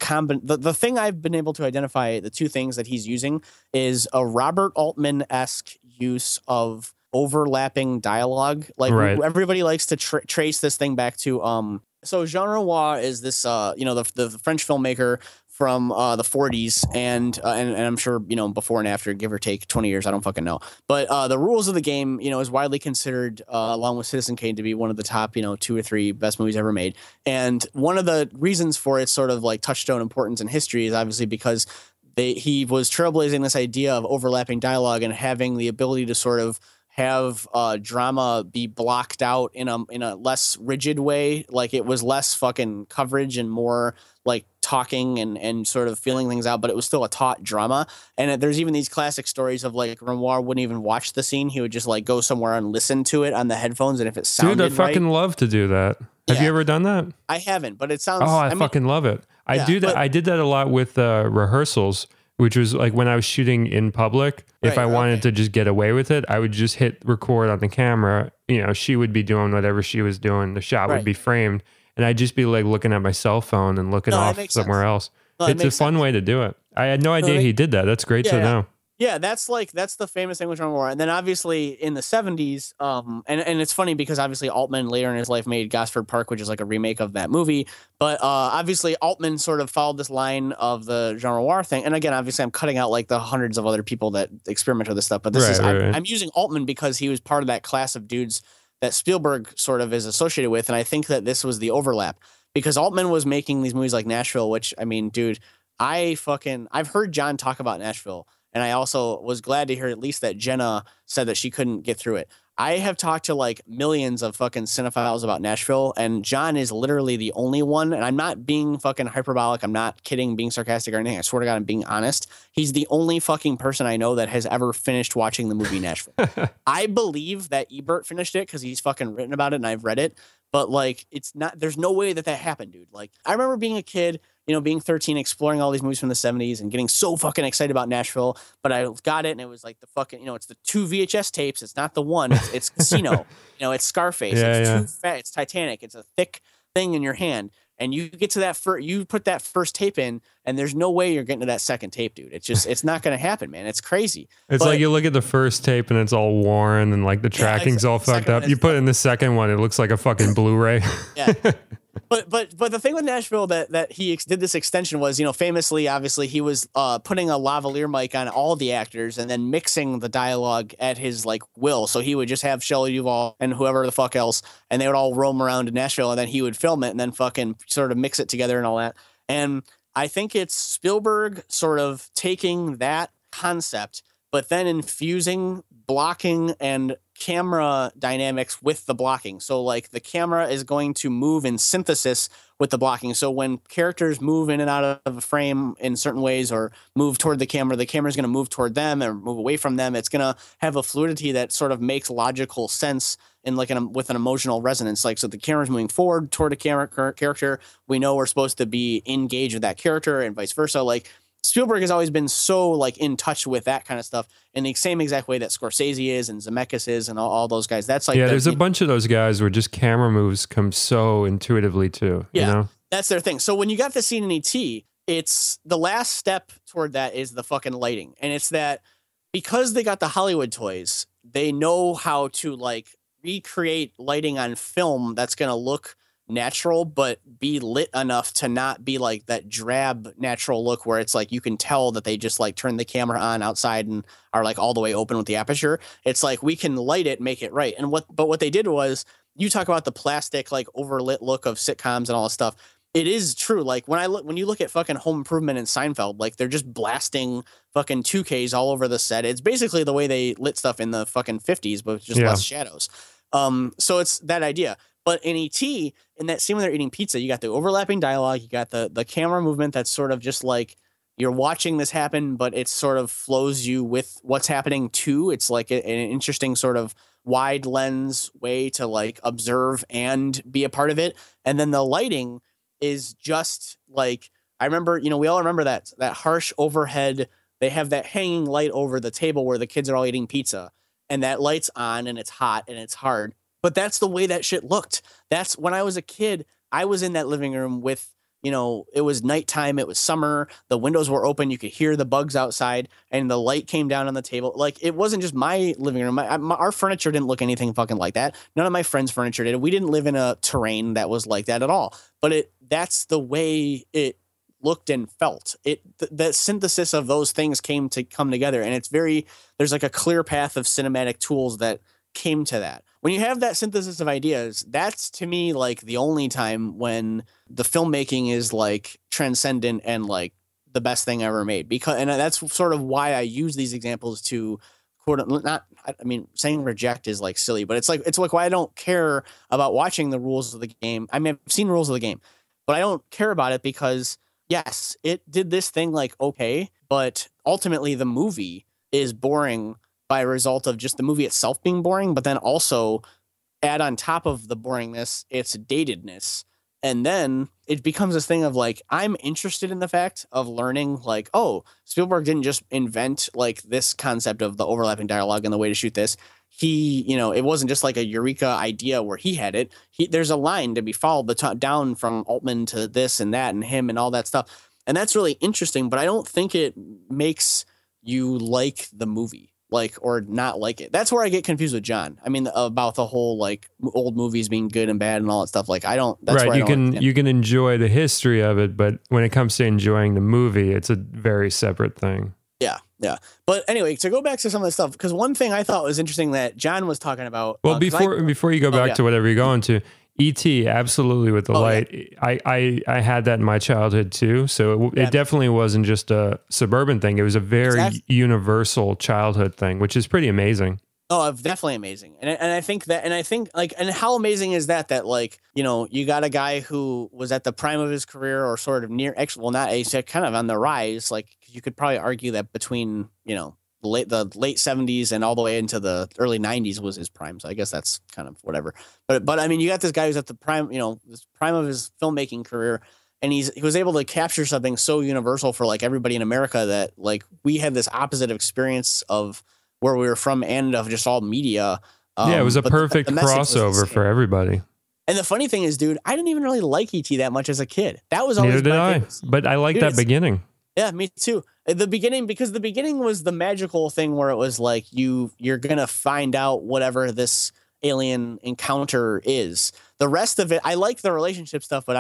thing I've been able to identify, the two things that he's using, is a Robert Altman-esque use of overlapping dialogue. Like, right. Everybody likes to trace this thing back to so Jean Renoir is this the French filmmaker from the 40s and I'm sure, you know, before and after, give or take 20 years. I don't fucking know. But The Rules of the Game, you know, is widely considered, along with Citizen Kane, to be one of the top, you know, 2 or 3 best movies ever made. And one of the reasons for its sort of like touchstone importance in history is obviously because he was trailblazing this idea of overlapping dialogue and having the ability to sort of have drama be blocked out in a less rigid way. Like, it was less fucking coverage and more like talking and sort of feeling things out, but it was still a taut drama. And there's even these classic stories of like Renoir wouldn't even watch the scene. He would just like go somewhere and listen to it on the headphones. And if it sounded right. Dude, I fucking love to do that. Have you ever done that? I haven't, but it sounds. Oh, I mean, fucking love it. I did that a lot with rehearsals, which was like when I was shooting in public, if I wanted to just get away with it, I would just hit record on the camera. You know, she would be doing whatever she was doing. The shot would be framed. And I'd just be like looking at my cell phone and looking off somewhere else. No, it's a fun way to do it. I had no idea he did that. That's great to know. Yeah, that's the famous thing with John Moore. And then obviously in the 70s, and it's funny because obviously Altman later in his life made Gosford Park, which is like a remake of that movie. But obviously Altman sort of followed this line of the Jean Renoir thing. And again, obviously I'm cutting out like the hundreds of other people that experiment with this stuff. But this I'm using Altman because he was part of that class of dudes that Spielberg sort of is associated with. And I think that this was the overlap because Altman was making these movies like Nashville, which, I mean, dude, I've heard John talk about Nashville. And I also was glad to hear at least that Jenna said that she couldn't get through it. I have talked to like millions of fucking cinephiles about Nashville, and John is literally the only one. And I'm not being fucking hyperbolic. I'm not kidding, being sarcastic or anything. I swear to God, I'm being honest. He's the only fucking person I know that has ever finished watching the movie Nashville. I believe that Ebert finished it because he's fucking written about it and I've read it. But like, it's not, there's no way that happened, dude. Like, I remember being a kid, you know, being 13, exploring all these movies from the 70s and getting so fucking excited about Nashville. But I got it and it was like the fucking, you know, it's the 2 VHS tapes. It's not the one. It's Casino. You know, it's Scarface. Yeah, it's too fat. It's Titanic. It's a thick thing in your hand. And you get to that first, you put that first tape in, and there's no way you're getting to that second tape, dude. It's just, it's not going to happen, man. It's crazy. It's like you look at the first tape and it's all worn and like the tracking's all fucked up. You put in the second one, it looks like a fucking Blu-ray. Yeah. But the thing with Nashville that he did this extension was, you know, famously, obviously, he was putting a lavalier mic on all the actors and then mixing the dialogue at his like will. So he would just have Shelley Duvall and whoever the fuck else, and they would all roam around in Nashville, and then he would film it and then fucking sort of mix it together and all that. And I think it's Spielberg sort of taking that concept, but then infusing blocking and camera dynamics with the blocking. So like the camera is going to move in synthesis with the blocking. So when characters move in and out of a frame in certain ways or move toward the camera is going to move toward them and move away from them. It's going to have a fluidity that sort of makes logical sense in like with an emotional resonance. Like, so the camera's moving forward toward a character. We know we're supposed to be engaged with that character and vice versa. Like, Spielberg has always been so like in touch with that kind of stuff in the same exact way that Scorsese is and Zemeckis is and all those guys. That's like, yeah, there's a bunch of those guys where just camera moves come so intuitively too. Yeah, you know? That's their thing. So when you got the scene in E.T., it's the last step toward that is the fucking lighting. And it's that because they got the Hollywood toys, they know how to like recreate lighting on film that's going to look natural but be lit enough to not be like that drab natural look where it's like you can tell that they just like turn the camera on outside and are like all the way open with the aperture. It's like we can light it, make it right. And what they did was, you talk about the plastic like overlit look of sitcoms and all this stuff. It is true. Like when you look at fucking Home Improvement and Seinfeld, like they're just blasting fucking 2Ks all over the set. It's basically the way they lit stuff in the fucking 50s, but just less shadows. So it's that idea. But in E.T., in that scene when they're eating pizza, you got the overlapping dialogue, you got the camera movement that's sort of just like you're watching this happen, but it sort of flows you with what's happening too. It's like an interesting sort of wide lens way to like observe and be a part of it. And then the lighting is just like, I remember, you know, we all remember that harsh overhead. They have that hanging light over the table where the kids are all eating pizza, and that light's on and it's hot and it's hard. But that's the way that shit looked. That's when I was a kid, I was in that living room with, you know, it was nighttime, it was summer, the windows were open, you could hear the bugs outside, and the light came down on the table. Like, it wasn't just my living room. Our furniture didn't look anything fucking like that. None of my friends' furniture did. We didn't live in a terrain that was like that at all. But that's the way it looked and felt. The synthesis of those things come together, and it's very, there's like a clear path of cinematic tools that came to that. When you have that synthesis of ideas, that's to me like the only time when the filmmaking is like transcendent and like the best thing ever made. And that's sort of why I use these examples to quote, saying reject is like silly, but it's like why I don't care about watching the rules of the game. I mean, I've seen Rules of the Game, but I don't care about it because yes, it did this thing like, okay, but ultimately the movie is boring by result of just the movie itself being boring, but then also add on top of the boringness, its datedness. And then it becomes this thing of like, I'm interested in the fact of learning like, oh, Spielberg didn't just invent like this concept of the overlapping dialogue and the way to shoot this. He, it wasn't just like a eureka idea where he had it. There's a line to be followed down from Altman to this and that and him and all that stuff. And that's really interesting, but I don't think it makes you like the movie. Or not like it. That's where I get confused with John. I mean, about the whole like old movies being good and bad and all that stuff. Like I don't. That's right. Where you can enjoy the history of it, but when it comes to enjoying the movie, it's a very separate thing. Yeah, yeah. But anyway, to go back to some of this stuff, because one thing I thought was interesting that John was talking about. Well, before you go back to whatever you're going to, E.T. absolutely with the light. Yeah. I had that in my childhood too. So it definitely wasn't just a suburban thing. It was a very universal childhood thing, which is pretty amazing. Oh, definitely amazing. And I think that, and I think like, and how amazing is that like, you got a guy who was at the prime of his career or sort of near, actually, well, not age, kind of on the rise. Like you could probably argue that between, the late 70s and all the way into the early 90s was his prime. So I guess that's kind of whatever. But I mean, you got this guy who's at the prime, this prime of his filmmaking career, and he was able to capture something so universal for like everybody in America that like we had this opposite experience of where we were from and of just all media. It was a perfect crossover for everybody. And the funny thing is, dude, I didn't even really like E.T. that much as a kid. That was always but I liked that beginning. Yeah, me too. The beginning, because the beginning was the magical thing where it was like you're going to find out whatever this alien encounter is. The rest of it, I like the relationship stuff, but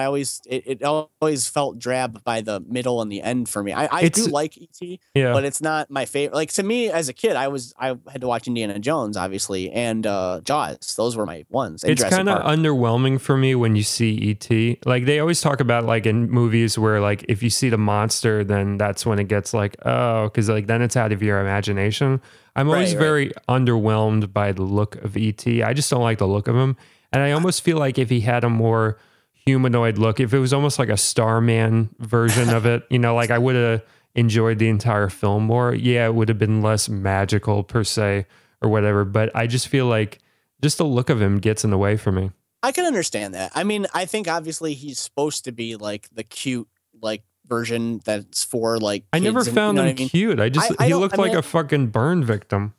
it always felt drab by the middle and the end for me. I do like E.T., but it's not my favorite. Like to me as a kid, I had to watch Indiana Jones, obviously, and Jaws. Those were my ones. It's kind of underwhelming for me when you see E.T. Like they always talk about like in movies where like if you see the monster, then that's when it gets like, oh, because like then it's out of your imagination. I'm always very underwhelmed by the look of E.T. I just don't like the look of him. And I almost feel like if he had a more humanoid look, if it was almost like a Starman version of it, like I would have enjoyed the entire film more. Yeah, it would have been less magical per se or whatever. But I just feel like just the look of him gets in the way for me. I can understand that. I mean, I think obviously he's supposed to be like the cute, like, version that's for like kids. I never found him cute. He looked like a fucking burn victim.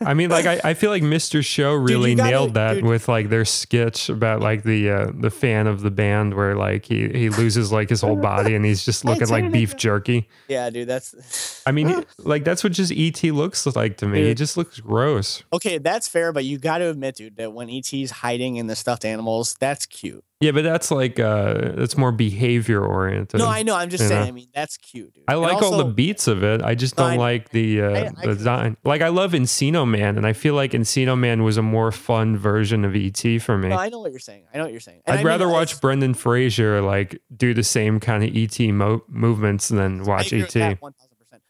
I mean, like I feel like Mr. Show really nailed that with like their sketch about like the fan of the band where like he loses like his whole body and he's just looking like beef jerky. Yeah, dude, that's. I mean, like that's what just E.T. looks like to me. Dude. He just looks gross. Okay, that's fair, but you got to admit, dude, that when E.T.'s hiding in the stuffed animals, that's cute. Yeah, but that's like that's more behavior oriented. No, I know. I'm just saying. I mean, that's cute, dude. I like also, all the beats of it. I just don't like the design. Like I love Encino Man, and I feel like Encino Man was a more fun version of E.T. for me. No, I know what you're saying. And I'd rather watch Brendan Fraser like do the same kind of E.T. movements than watch E.T. 1,000%.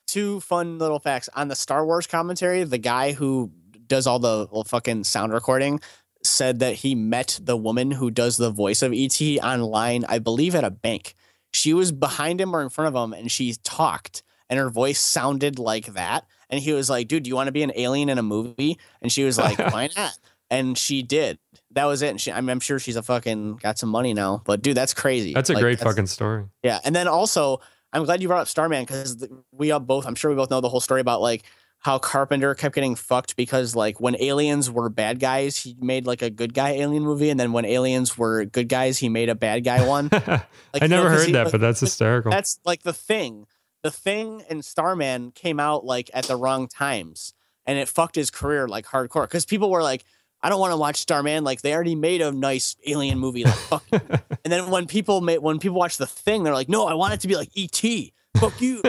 Two fun little facts on the Star Wars commentary. The guy who does all the fucking sound recording said that he met the woman who does the voice of E.T. online, I believe at a bank. She was behind him or in front of him, and she talked, and her voice sounded like that. And he was like, dude, do you want to be an alien in a movie? And she was like, why not? And she did. That was it. And I'm sure she's a fucking got some money now. But, dude, that's crazy. That's a great fucking story. Yeah. And then also, I'm glad you brought up Starman because I'm sure we both know the whole story about like how Carpenter kept getting fucked because like when aliens were bad guys, he made like a good guy alien movie. And then when aliens were good guys, he made a bad guy one. Like, I never heard that, but that's hysterical. That's like the thing. The Thing and Starman came out like at the wrong times and it fucked his career like hardcore because people were like, I don't want to watch Starman. Like, they already made a nice alien movie. Like, fuck you. And then when people watch The Thing, they're like, no, I want it to be like E.T. Fuck you.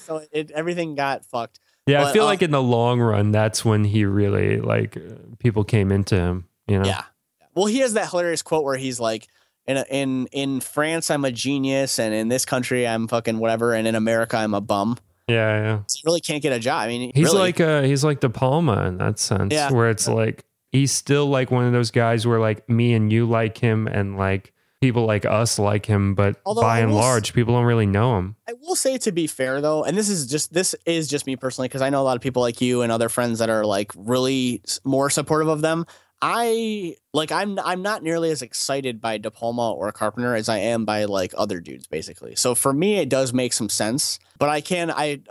So everything got fucked. Yeah, but I feel like in the long run, that's when he really, like, people came into him, you know? Yeah. Well, he has that hilarious quote where he's like, in France, I'm a genius, and in this country, I'm fucking whatever, and in America, I'm a bum. Yeah, yeah. So you really can't get a job. I mean, he's like De Palma in that sense, yeah, where it's like, he's still like one of those guys where like me and you like him and like people like us like him, but by and large, people don't really know him. I will say, to be fair though, and this is just me personally, because I know a lot of people like you and other friends that are like really more supportive of them. I'm not nearly as excited by De Palma or Carpenter as I am by like other dudes, basically. So for me, it does make some sense, but I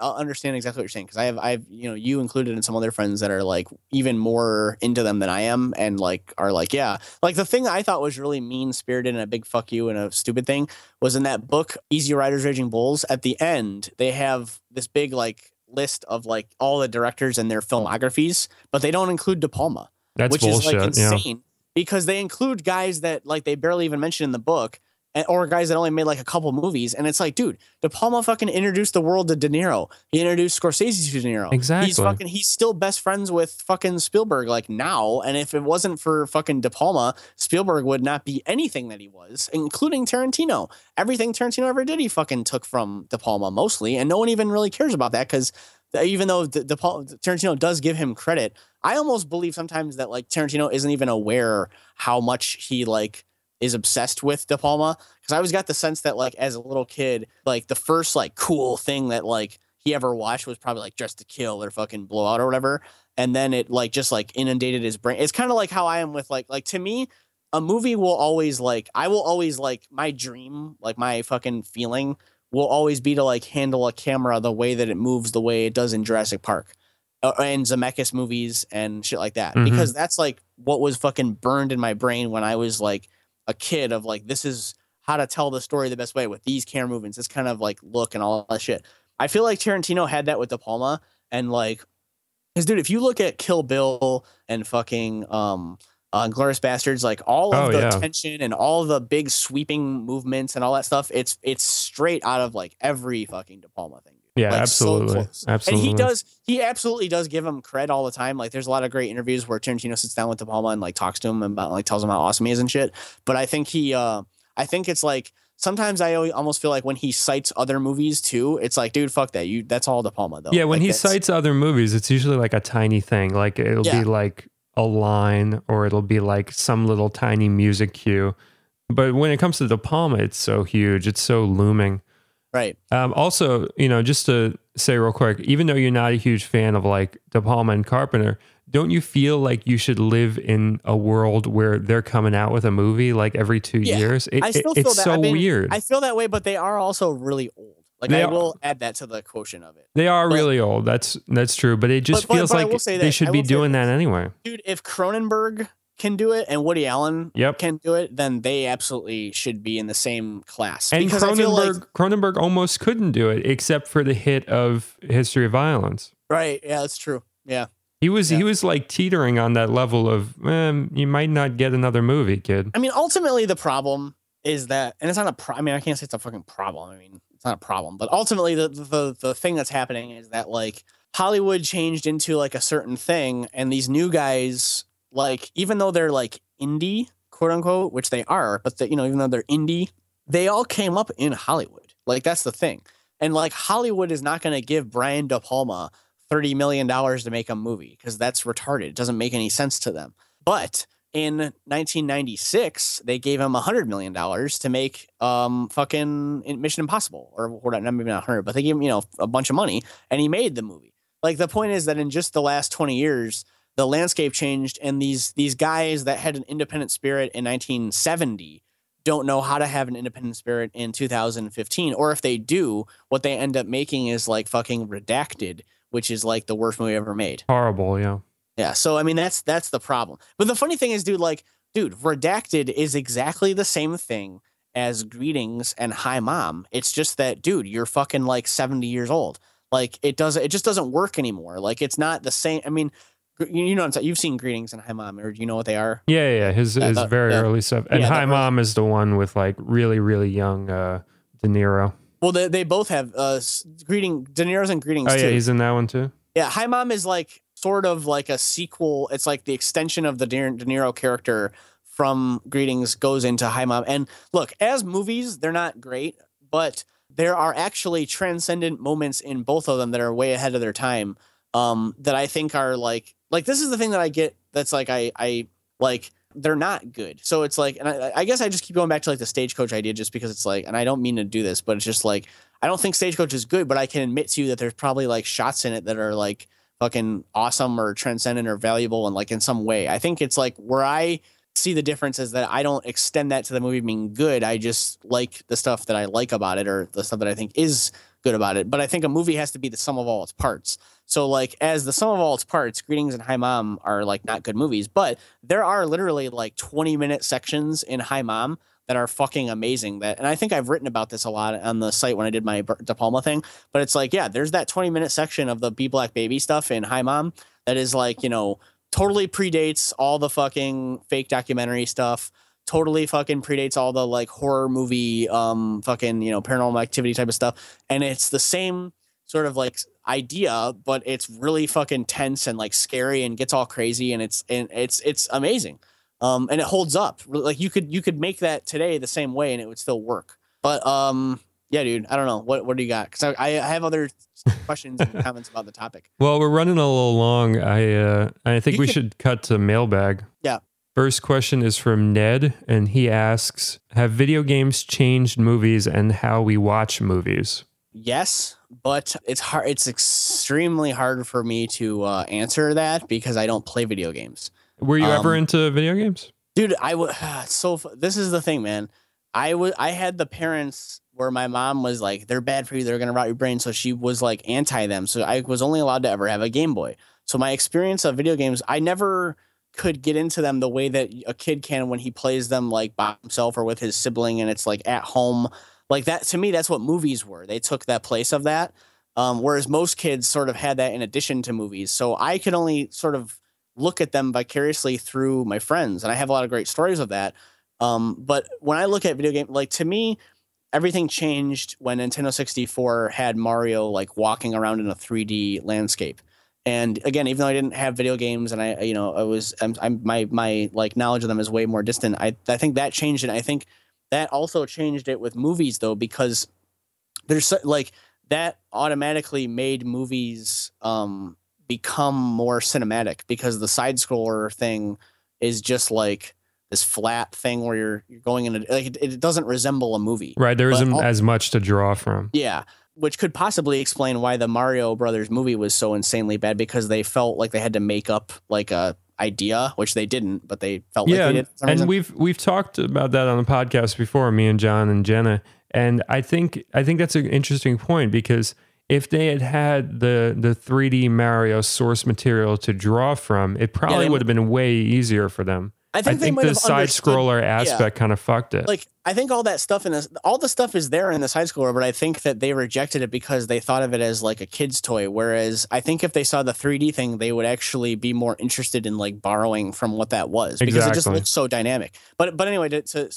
understand exactly what you're saying. Cause I've, you know, you included in some other friends that are like even more into them than I am. And like, are like, yeah, like The Thing I thought was really mean spirited and a big fuck you and a stupid thing was in that book, Easy Riders, Raging Bulls. At the end, they have this big like list of like all the directors and their filmographies, but they don't include De Palma. That's which bullshit, is like insane, yeah. Because they include guys that like they barely even mention in the book, or guys that only made like a couple movies. And it's like, dude, De Palma fucking introduced the world to De Niro. He introduced Scorsese to De Niro. Exactly. He's still best friends with fucking Spielberg like now. And if it wasn't for fucking De Palma, Spielberg would not be anything that he was, including Tarantino. Everything Tarantino ever did, he fucking took from De Palma mostly. And no one even really cares about that because even though Tarantino does give him credit, I almost believe sometimes that like Tarantino isn't even aware how much he like is obsessed with De Palma. Cause I always got the sense that like as a little kid, like the first like cool thing that like he ever watched was probably like Dressed to Kill or fucking Blowout or whatever. And then it like just like inundated his brain. It's kind of like how I am with like to me, a movie will always like, I will always like my dream, like my fucking feeling will always be to like handle a camera the way that it moves, the way it does in Jurassic Park and Zemeckis movies and shit like that. Mm-hmm. Because that's like what was fucking burned in my brain when I was like a kid of like, this is how to tell the story the best way with these camera movements, this kind of like look and all that shit. I feel like Tarantino had that with De Palma and like, cause dude, if you look at Kill Bill and fucking, Glorious Bastards, like all of tension and all the big sweeping movements and all that stuff, it's straight out of like every fucking De Palma thing. Dude. Yeah, like, absolutely. So absolutely. And he absolutely does give him cred all the time. Like there's a lot of great interviews where Tarantino sits down with De Palma and like talks to him about like tells him how awesome he is and shit. But I think I think it's like sometimes I almost feel like when he cites other movies too, it's like, dude, fuck that. That's all De Palma though. Yeah, when he cites other movies, it's usually like a tiny thing. Like it'll be like a line, or it'll be like some little tiny music cue. But when it comes to De Palma, it's so huge, it's so looming, right? Also, you know, just to say real quick, even though you're not a huge fan of like De Palma and Carpenter, don't you feel like you should live in a world where they're coming out with a movie like every 2 years? I mean, weird. I feel that way, but they are also really old. Like I will add that to the quotient of it. They are really old. That's true. But it just feels like they should be doing that anyway. Dude, if Cronenberg can do it and Woody Allen can do it, then they absolutely should be in the same class. And Cronenberg almost couldn't do it except for the hit of History of Violence. Right. Yeah, that's true. Yeah. He was like teetering on that level of, you might not get another movie, kid. I mean, ultimately the problem is that, and it's not a problem. I mean, I can't say it's a fucking problem. I mean, it's not a problem, but ultimately the thing that's happening is that like Hollywood changed into like a certain thing, and these new guys, like, even though they're like indie, quote unquote, which they are, but you know, even though they're indie, they all came up in Hollywood. Like that's the thing. And like Hollywood is not going to give Brian De Palma $30 million to make a movie because that's retarded. It doesn't make any sense to them. But in 1996, they gave him $100 million to make fucking Mission Impossible, or whatever, maybe not 100, but they gave him, you know, a bunch of money, and he made the movie. Like the point is that in just the last 20 years, the landscape changed, and these guys that had an independent spirit in 1970 don't know how to have an independent spirit in 2015, or if they do, what they end up making is like fucking Redacted, which is like the worst movie ever made. Horrible, yeah. Yeah, so I mean that's the problem. But the funny thing is, dude, Redacted is exactly the same thing as Greetings and Hi Mom. It's just that, dude, you're fucking like 70 years old. Like it just doesn't work anymore. Like it's not the same. I mean, You know what I'm saying? You've seen Greetings and Hi Mom, or do you know what they are? Yeah. His early stuff. And yeah, Hi Mom is the one with like really young De Niro. Well, they both have De Niro's in Greetings. Oh yeah, too. He's in that one too. Yeah, Hi Mom is like sort of like a sequel. It's like the extension of the De Niro character from Greetings goes into Hi Mom. And look, as movies, they're not great, but there are actually transcendent moments in both of them that are way ahead of their time. That I think are like this is the thing that I get that's like I like they're not good. So it's like, and I guess I just keep going back to like the Stagecoach idea just because it's like, and I don't mean to do this, but it's just like I don't think Stagecoach is good, but I can admit to you that there's probably like shots in it that are like fucking awesome or transcendent or valuable and like in some way. I think it's like where I see the difference is that I don't extend that to the movie being good. I just like the stuff that I like about it or the stuff that I think is good about it. But I think a movie has to be the sum of all its parts. So like as the sum of all its parts, Greetings and Hi Mom are like not good movies, but there are literally like 20-minute sections in Hi Mom that are fucking amazing. That, and I think I've written about this a lot on the site when I did my De Palma thing, but it's like, yeah, there's that 20-minute section of the Be Black Baby stuff in Hi Mom that is like, you know, totally predates all the fucking fake documentary stuff. Totally fucking predates all the like horror movie, fucking, you know, Paranormal Activity type of stuff. And it's the same sort of like idea, but it's really fucking tense and like scary and gets all crazy, and it's amazing, and it holds up. Like you could make that today the same way and it would still work. But yeah, dude, I don't know what do you got, because I have other questions and comments about the topic. Well, we're running a little long. I think we should cut to mailbag. Yeah. First question is from Ned, and he asks, have video games changed movies and how we watch movies? Yes, but it's hard. It's extremely hard for me to answer that because I don't play video games. Were you ever into video games, dude? This is the thing, man. I had the parents where my mom was like, "They're bad for you. They're gonna rot your brain." So she was like anti them. So I was only allowed to ever have a Game Boy. So my experience of video games, I never could get into them the way that a kid can when he plays them like by himself or with his sibling, and it's like at home. Like that, to me, that's what movies were. They took that place of that. Whereas most kids sort of had that in addition to movies. So I could only sort of look at them vicariously through my friends. And I have a lot of great stories of that. But when I look at video games, like to me, everything changed when Nintendo 64 had Mario like walking around in a 3D landscape. And again, even though I didn't have video games and my like knowledge of them is way more distant, I think that changed it. I think that also changed it with movies, though, because there's like that automatically made movies become more cinematic, because the side scroller thing is just like this flat thing where you're going in. It doesn't resemble a movie. Right. There isn't as much to draw from. Yeah. Which could possibly explain why the Mario Brothers movie was so insanely bad, because they felt like they had to make up like a idea, which they didn't, but they felt like they did. And we've talked about that on the podcast before, me and John and Jenna. And I think that's an interesting point, because if they had the 3D Mario source material to draw from, it probably would have been way easier for them. I think the side scroller aspect kind of fucked it. Like, I think all that stuff in this, all the stuff is there in the side scroller, but I think that they rejected it because they thought of it as like a kid's toy. Whereas I think if they saw the 3D thing, they would actually be more interested in like borrowing from what that was, because it just looks so dynamic. But anyway, so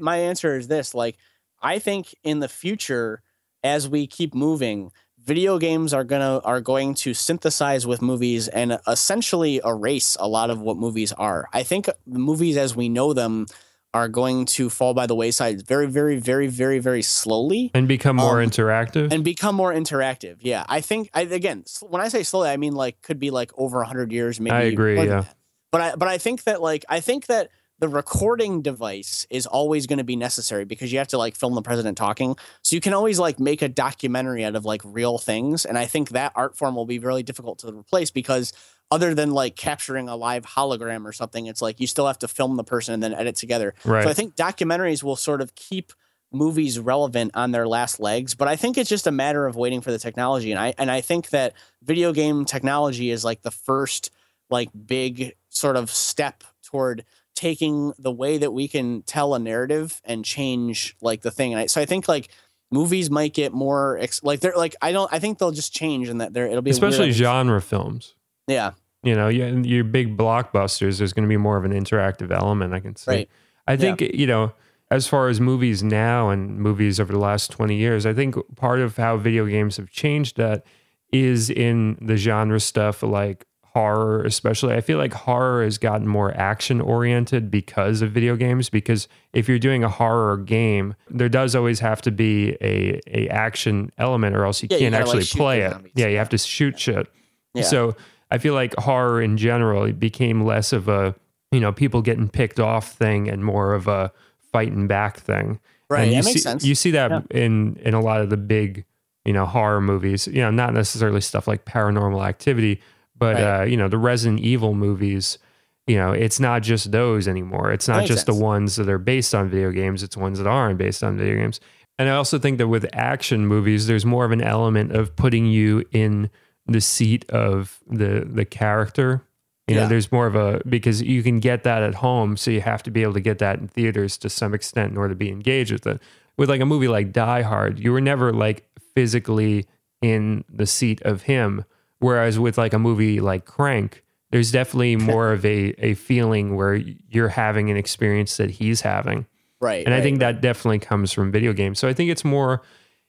my answer is this: like, I think in the future, as we keep moving, video games are going to synthesize with movies and essentially erase a lot of what movies are. I think movies as we know them are going to fall by the wayside very, very, very, very, very slowly. And become more interactive. Yeah. I think, again, when I say slowly, I mean like could be like over 100 years. Maybe. I agree. Yeah. But I think that like, I think that the recording device is always going to be necessary, because you have to like film the president talking. So you can always like make a documentary out of like real things. And I think that art form will be really difficult to replace, because other than like capturing a live hologram or something, it's like you still have to film the person and then edit together. Right. So I think documentaries will sort of keep movies relevant on their last legs, but I think it's just a matter of waiting for the technology. And I think that video game technology is like the first like big sort of step toward taking the way that we can tell a narrative and change like the thing. So I think like movies might get more like they're like I think they'll just change, and that there it'll be especially genre films. Yeah. You know, your big blockbusters, there's going to be more of an interactive element, I can see. Right. I think, you know, as far as movies now and movies over the last 20 years, I think part of how video games have changed that is in the genre stuff like horror, especially. I feel like horror has gotten more action-oriented because of video games, because if you're doing a horror game, there does always have to be a action element or else you can't actually play it. Yeah, you have to shoot shit. Yeah. So I feel like horror in general, it became less of a, you know, people getting picked off thing and more of a fighting back thing. Right, that makes sense. You see that in a lot of the big, you know, horror movies, you know, not necessarily stuff like Paranormal Activity, but, you know, the Resident Evil movies, you know, it's not just those anymore. It's not just the ones that are based on video games. It's ones that aren't based on video games. And I also think that with action movies, there's more of an element of putting you in the seat of the character. You know, there's more of a, because you can get that at home. So you have to be able to get that in theaters to some extent in order to be engaged with it. With like a movie like Die Hard, you were never like physically in the seat of him. Whereas with like a movie like Crank, there's definitely more of a feeling where you're having an experience that he's having. Right. And I think that definitely comes from video games. So I think it's more.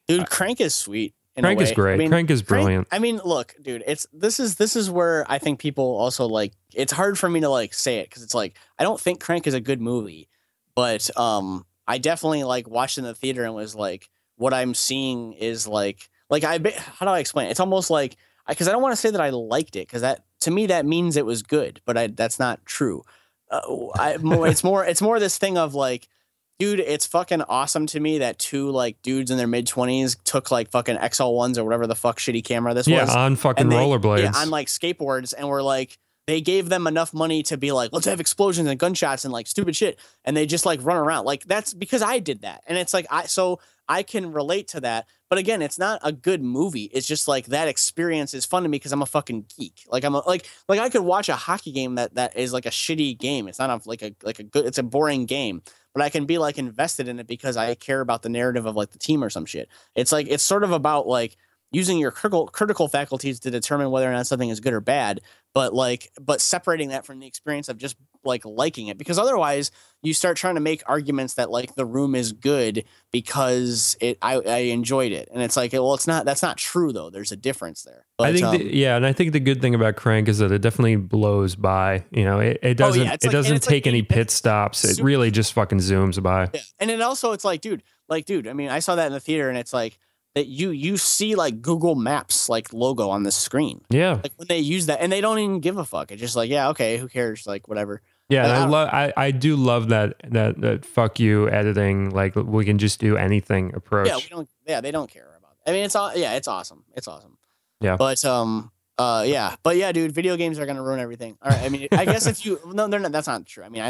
Dude, Crank is sweet. Crank is great. I mean, Crank is brilliant. I mean, look, dude, this is where I think people also like, it's hard for me to like say it because it's like, I don't think Crank is a good movie, but I definitely like watched in the theater and was like, what I'm seeing is like how do I explain it? It's almost like, because I don't want to say that I liked it, because that to me that means it was good, but that's not true. It's more this thing of like, dude, it's fucking awesome to me that two like dudes in their mid 20s took like fucking XL1s or whatever the fuck shitty camera this was. Yeah, on fucking rollerblades. Yeah, on like skateboards, and we're like, they gave them enough money to be like, let's have explosions and gunshots and like stupid shit, and they just like run around. Like that's because I did that, and it's like I can relate to that. But again, it's not a good movie. It's just like that experience is fun to me because I'm a fucking geek. Like I'm I could watch a hockey game that is like a shitty game. It's not like a good. It's a boring game, but I can be like invested in it because I care about the narrative of like the team or some shit. It's like it's sort of about like using your critical faculties to determine whether or not something is good or bad, but separating that from the experience of just like liking it, because otherwise you start trying to make arguments that like The Room is good because I enjoyed it. And it's like, well, that's not true though. There's a difference there. But, I think, and I think the good thing about Crank is that it definitely blows by, you know, it doesn't take any pit stops. It really just fucking zooms by. Yeah. And then also it's like, dude, I mean, I saw that in the theater and it's like, that you see like Google Maps like logo on the screen. Yeah. Like when they use that and they don't even give a fuck. It's just like, yeah, okay, who cares? Like whatever. Yeah, like, I do love that fuck you editing, like we can just do anything approach. Yeah, they don't care about it. I mean it's awesome. It's awesome. Yeah. But dude, video games are gonna ruin everything. All right. I mean I guess if you they're not, that's not true. I mean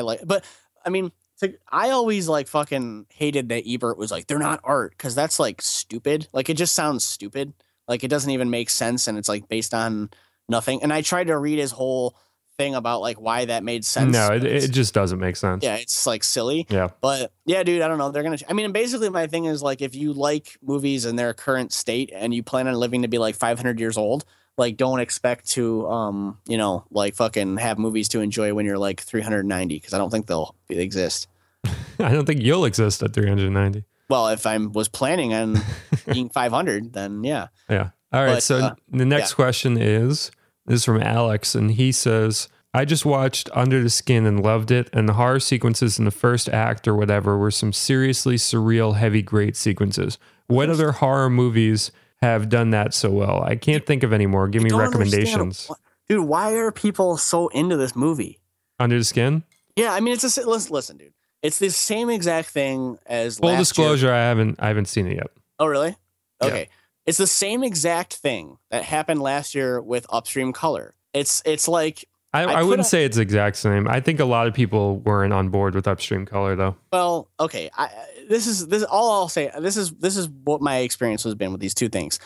I always like fucking hated that Ebert was like, they're not art, because that's like stupid. Like it just sounds stupid. Like it doesn't even make sense. And it's like based on nothing. And I tried to read his whole thing about like why that made sense. No, it just doesn't make sense. Yeah, it's like silly. Yeah. But yeah, dude, I don't know. They're going to. I mean, basically my thing is like if you like movies in their current state and you plan on living to be like 500 years old, like don't expect to, you know, like fucking have movies to enjoy when you're like 390, because I don't think they'll exist. I don't think you'll exist at 390. Well, if I was planning on being 500, then yeah. Yeah. All right. But, so the next question is from Alex, and he says, I just watched Under the Skin and loved it, and the horror sequences in the first act or whatever were some seriously surreal, heavy, great sequences. What other horror movies have done that so well? I can't think of any more. Give me recommendations. Dude, why are people so into this movie? Under the Skin? Yeah, I mean, it's a listen, dude. It's the same exact thing as full disclosure, year. I haven't seen it yet. Oh, really? Okay. Yeah. It's the same exact thing that happened last year with Upstream Color. It's like I wouldn't say it's the exact same. I think a lot of people weren't on board with Upstream Color, though. Well, okay. This is all I'll say. This is what my experience has been with these two things.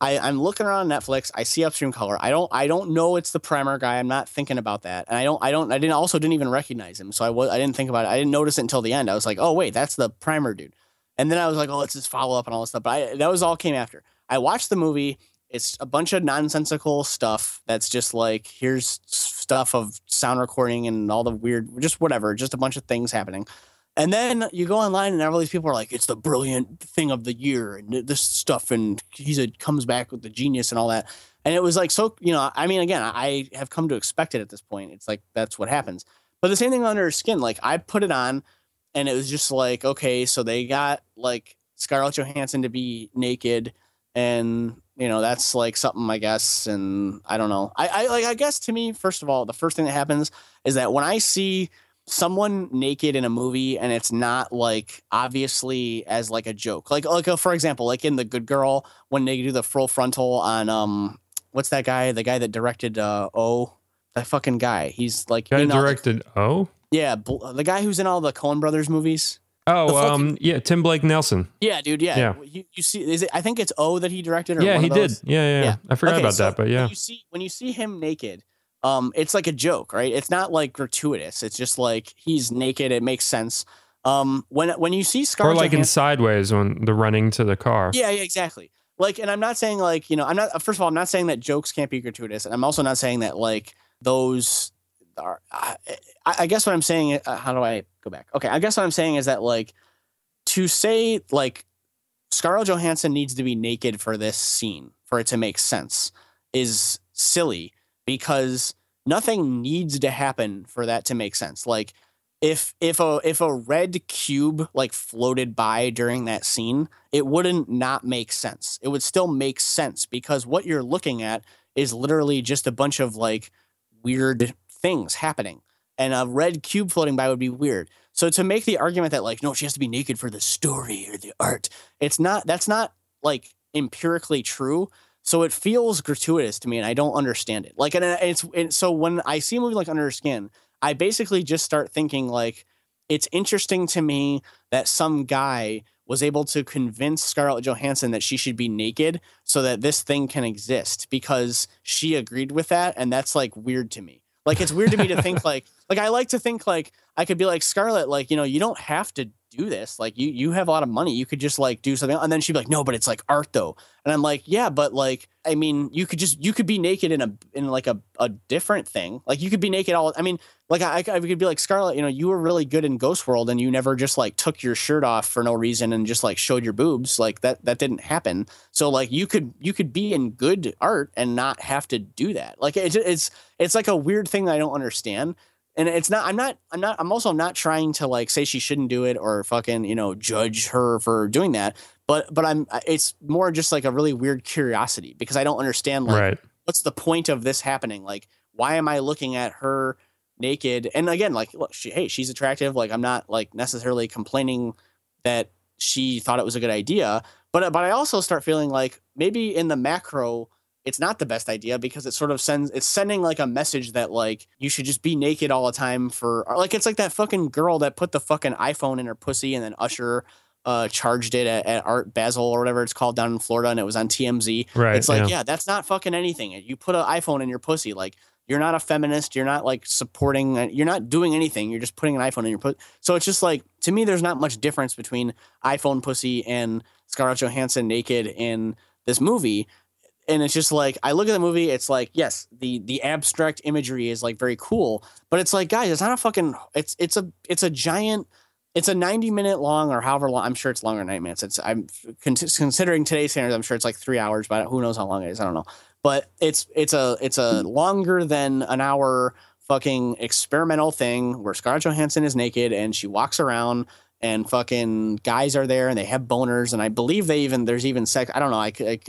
I'm looking around Netflix. I see Upstream Color. I don't know it's the Primer guy. I'm not thinking about that, and I didn't even recognize him. So I didn't think about it. I didn't notice it until the end. I was like, oh wait, that's the Primer dude. And then I was like, oh, it's his follow up and all this stuff. But that was all came after. I watched the movie. It's a bunch of nonsensical stuff that's just like, here's stuff of sound recording and all the weird, just whatever, just a bunch of things happening. And then you go online and all these people are like, it's the brilliant thing of the year and this stuff, and comes back with the genius and all that. And it was like, so, you know, I mean, again, I have come to expect it at this point. It's like, that's what happens. But the same thing Under Her Skin, like I put it on and it was just like, okay, so they got like Scarlett Johansson to be naked and, you know, that's like something, I guess. And I don't know. I guess to me, first of all, the first thing that happens is that when I see someone naked in a movie and it's not like obviously as like a joke, like for example, like in The Good Girl, when they do the full frontal on, what's that guy? The guy that directed, that fucking guy. He's like, guy directed O? Yeah, the guy who's in all the Coen Brothers movies. Oh, yeah, Tim Blake Nelson. Yeah, dude, yeah. You see, is it? I think it's O that he directed. Or yeah, he did. Yeah. I forgot about that, but yeah. When you see him naked, it's like a joke, right? It's not like gratuitous. It's just like he's naked. It makes sense. When you see Scarlett, or like in Sideways when they're running to the car. Yeah, exactly. Like, and I'm not saying like, you know, first of all, I'm not saying that jokes can't be gratuitous, and I'm also not saying that like those are. I guess what I'm saying. How do I go back? Okay, I guess what I'm saying is that like, to say like Scarlett Johansson needs to be naked for this scene for it to make sense is silly, because nothing needs to happen for that to make sense. Like if a red cube like floated by during that scene, it wouldn't not make sense. It would still make sense because what you're looking at is literally just a bunch of like weird things happening, and a red cube floating by would be weird. So to make the argument that like, no, she has to be naked for the story or the art, that's not like empirically true. So it feels gratuitous to me, and I don't understand it. Like, and so when I see a movie like Under Her Skin, I basically just start thinking like, it's interesting to me that some guy was able to convince Scarlett Johansson that she should be naked so that this thing can exist because she agreed with that. And that's like weird to me. Like, it's weird to me to think like I like to think like I could be like, Scarlett, like, you know, you don't have to do this. Like you have a lot of money. You could just like do something. And then she'd be like, no, but it's like art though. And I'm like, yeah, but like, I mean, you could be naked in like a different thing. Like you could be naked all, I mean, like I could be like, Scarlett, you know, you were really good in Ghost World and you never just like took your shirt off for no reason and just like showed your boobs. Like that didn't happen. So like you could be in good art and not have to do that. Like it's like a weird thing that I don't understand. And it's not, I'm also not trying to like say she shouldn't do it or fucking, you know, judge her for doing that. But it's more just like a really weird curiosity because I don't understand like, right, what's the point of this happening? Like, why am I looking at her naked? And again, like, look, she's attractive. Like, I'm not like necessarily complaining that she thought it was a good idea, but I also start feeling like maybe in the macro, it's not the best idea because it sort of sending like a message that like you should just be naked all the time for like, it's like that fucking girl that put the fucking iPhone in her pussy and then Usher charged it at Art Basel or whatever it's called down in Florida. And it was on TMZ. Right. It's like, yeah, that's not fucking anything. You put an iPhone in your pussy. Like you're not a feminist. You're not like supporting, you're not doing anything. You're just putting an iPhone in your pussy. So it's just like, to me, there's not much difference between iPhone pussy and Scarlett Johansson naked in this movie. And it's just like, I look at the movie, it's like, yes, the abstract imagery is like very cool, but it's like, guys, it's not a fucking, it's a giant, it's a 90 minute long or however long, I'm sure it's longer than 90 minutes. I'm considering today's standards, I'm sure it's like 3 hours, but who knows how long it is? I don't know. But it's a longer than an hour fucking experimental thing where Scarlett Johansson is naked and she walks around and fucking guys are there and they have boners. And I believe there's even sex. I don't know.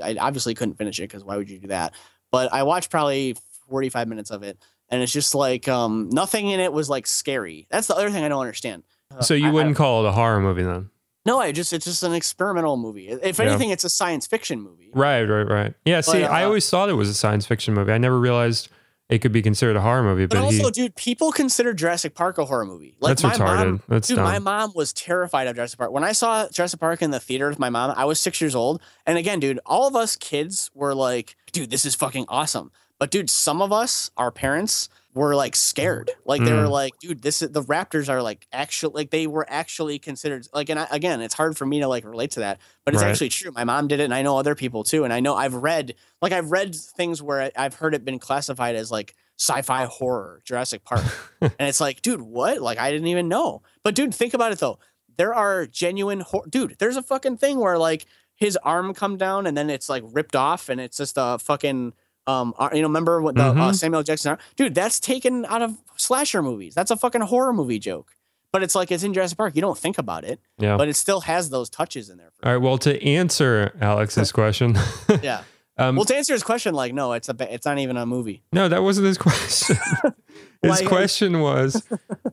I obviously couldn't finish it because why would you do that? But I watched probably 45 minutes of it. And it's just like, nothing in it was like scary. That's the other thing I don't understand. So you wouldn't call it a horror movie then? No, it's just an experimental movie. If anything, it's a science fiction movie. Right. Yeah. See, I always thought it was a science fiction movie. I never realized it could be considered a horror movie, but also, dude, people consider Jurassic Park a horror movie. Like, that's retarded. Dude, dumb. My mom was terrified of Jurassic Park. When I saw Jurassic Park in the theater with my mom, I was 6 years old. And again, dude, all of us kids were like, dude, this is fucking awesome. But dude, some of us, our parents, were like scared. Like they were like, dude, this is, the Raptors are like actually, like they were actually considered like, and I, again, it's hard for me to like relate to that, but it's actually true. My mom did it and I know other people too. And I know I've read things where I've heard it been classified as like sci-fi horror, Jurassic Park. And it's like, dude, what? Like, I didn't even know. But dude, think about it though. There are genuine dude, there's a fucking thing where like his arm come down and then it's like ripped off and it's just a fucking, you know, remember what the Samuel Jackson, dude, that's taken out of slasher movies. That's a fucking horror movie joke, but it's like, it's in Jurassic Park. You don't think about it, but it still has those touches in there. All right. Well, to answer Alex's question. Well, to answer his question, like, no, it's not even a movie. No, that wasn't his question. His question was,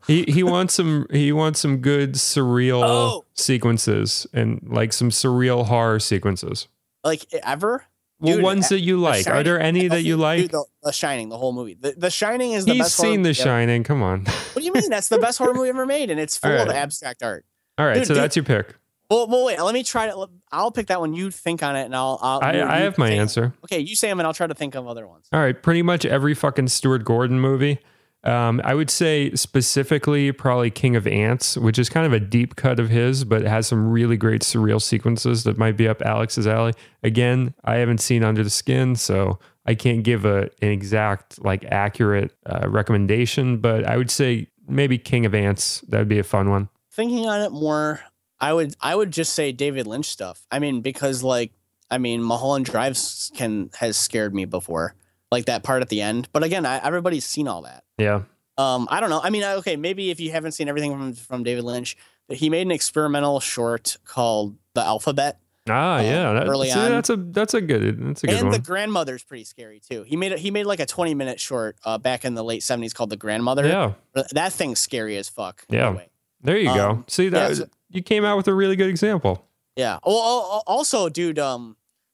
he wants some good surreal sequences and like some surreal horror sequences. Like ever? Well, dude, ones that you like. Are there any that you like? Dude, the Shining, the whole movie. The Shining is the best. He's seen The Shining. Come on. What do you mean? That's the best horror movie ever made, and it's full of abstract art. All right, dude, so that's your pick. Well, wait. Let me try to. I'll pick that one. You think on it, and I have my answer. Okay, you say them, and I'll try to think of other ones. All right, pretty much every fucking Stuart Gordon movie. I would say specifically probably King of Ants, which is kind of a deep cut of his, but it has some really great surreal sequences that might be up Alex's alley. Again, I haven't seen Under the Skin, so I can't give an exact, like, accurate recommendation, but I would say maybe King of Ants. That'd be a fun one. Thinking on it more, I would just say David Lynch stuff. I mean, because like, I mean, Mulholland Drive has scared me before. Like that part at the end. But again, everybody's seen all that. Yeah. I don't know. I mean, okay, maybe if you haven't seen everything from David Lynch, he made an experimental short called The Alphabet. Yeah. That's a good one. And The Grandmother's pretty scary too. He made like a 20-minute short back in the late 70s called The Grandmother. Yeah. That thing's scary as fuck. Yeah. Anyway. There you go. See that you came out with a really good example. Yeah. Well, also, dude,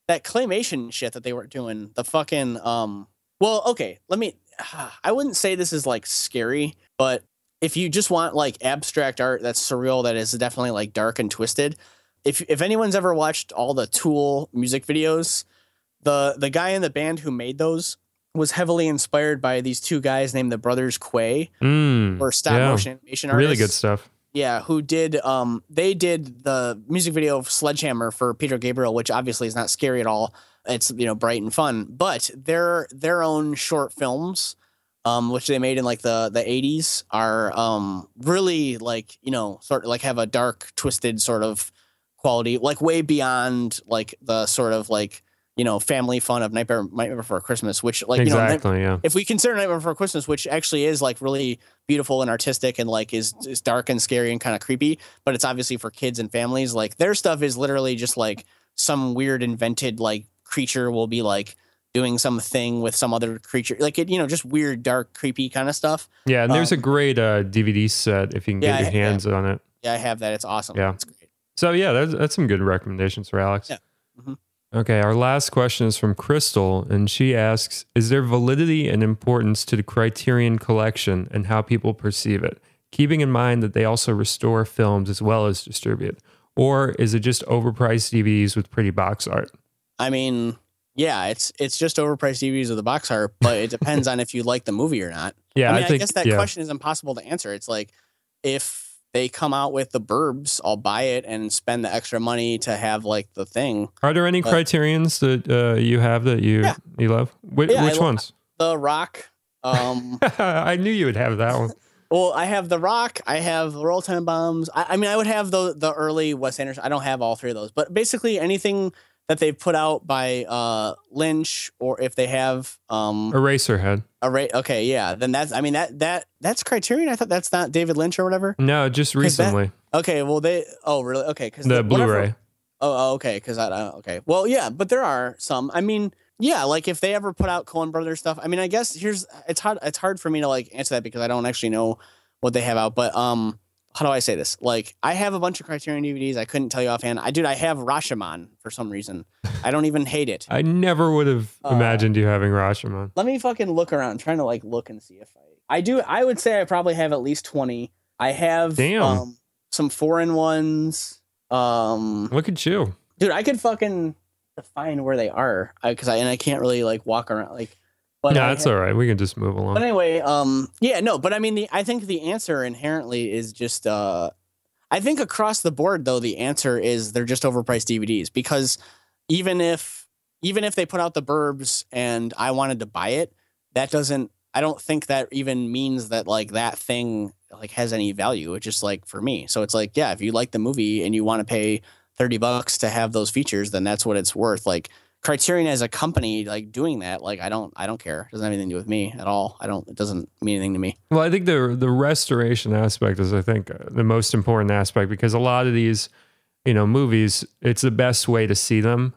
that claymation shit that they were doing, the fucking well, okay, I wouldn't say this is like scary, but if you just want like abstract art that's surreal, that is definitely like dark and twisted. If anyone's ever watched all the Tool music videos, the guy in the band who made those was heavily inspired by these two guys named the Brothers Quay, or stop motion animation artists. Really good stuff. Yeah, who did they did the music video of Sledgehammer for Peter Gabriel, which obviously is not scary at all. It's, you know, bright and fun, but their own short films, which they made in like the 80s are really like, you know, sort of like have a dark, twisted sort of quality, like way beyond like the sort of like, you know, family fun of Nightmare Before Christmas, which like, exactly, you know, if we consider Nightmare Before Christmas, which actually is like really beautiful and artistic and like is dark and scary and kind of creepy, but it's obviously for kids and families. Like their stuff is literally just like some weird invented like creature will be like doing something with some other creature, like it, you know, just weird, dark, creepy kind of stuff. Yeah, and there's a great DVD set if you can get your hands on it. Yeah, I have that. It's awesome. Yeah, it's great. So yeah, that's some good recommendations for Alex. Yeah. Mm-hmm. Okay, our last question is from Crystal, and she asks, is there validity and importance to the Criterion Collection and how people perceive it, keeping in mind that they also restore films as well as distribute? Or is it just overpriced DVDs with pretty box art? I mean, yeah, it's just overpriced DVDs with the box art, but it depends on if you like the movie or not. Yeah, I guess that question is impossible to answer. It's like, if they come out with The Burbs, I'll buy it and spend the extra money to have like the thing. Are there any Criterions that you have that you love? Which ones? The Rock. I knew you would have that one. Well, I have The Rock. I have the Royal Tenenbaums. I mean, I would have the early Wes Anderson. I don't have all three of those, but basically anything that they've put out by Lynch, or if they have Eraserhead. Okay, yeah. Then that's, I mean, that's Criterion. I thought that's not David Lynch or whatever. No, just recently. Okay, well they. Oh, really? Okay, because the Blu-ray. Oh, okay. Because okay. Well, yeah, but there are some. I mean, yeah, like if they ever put out Coen Brothers stuff. I mean, I guess it's hard for me to like answer that because I don't actually know what they have out. But how do I say this? Like, I have a bunch of Criterion DVDs. I couldn't tell you offhand. I have Rashomon for some reason. I don't even hate it. I never would have imagined you having Rashomon. Let me fucking look around. I'm trying to like look and see if I do. I would say I probably have at least 20. I have some foreign ones. Look at you, dude. I could fucking define where they are because I can't really like walk around. Like But no, that's all right. We can just move along. But anyway, yeah, no, but I mean, I think the answer inherently is just, I think across the board, though, the answer is they're just overpriced DVDs, because even if they put out The Burbs and I wanted to buy it, that doesn't, I don't think that even means that like that thing like has any value. It's just like for me. So it's like, yeah, if you like the movie and you want to pay $30 to have those features, then that's what it's worth. Like, Criterion as a company, like doing that, like I don't care. It doesn't have anything to do with me at all. It doesn't mean anything to me. Well, I think the restoration aspect is, I think, the most important aspect, because a lot of these, you know, movies, it's the best way to see them.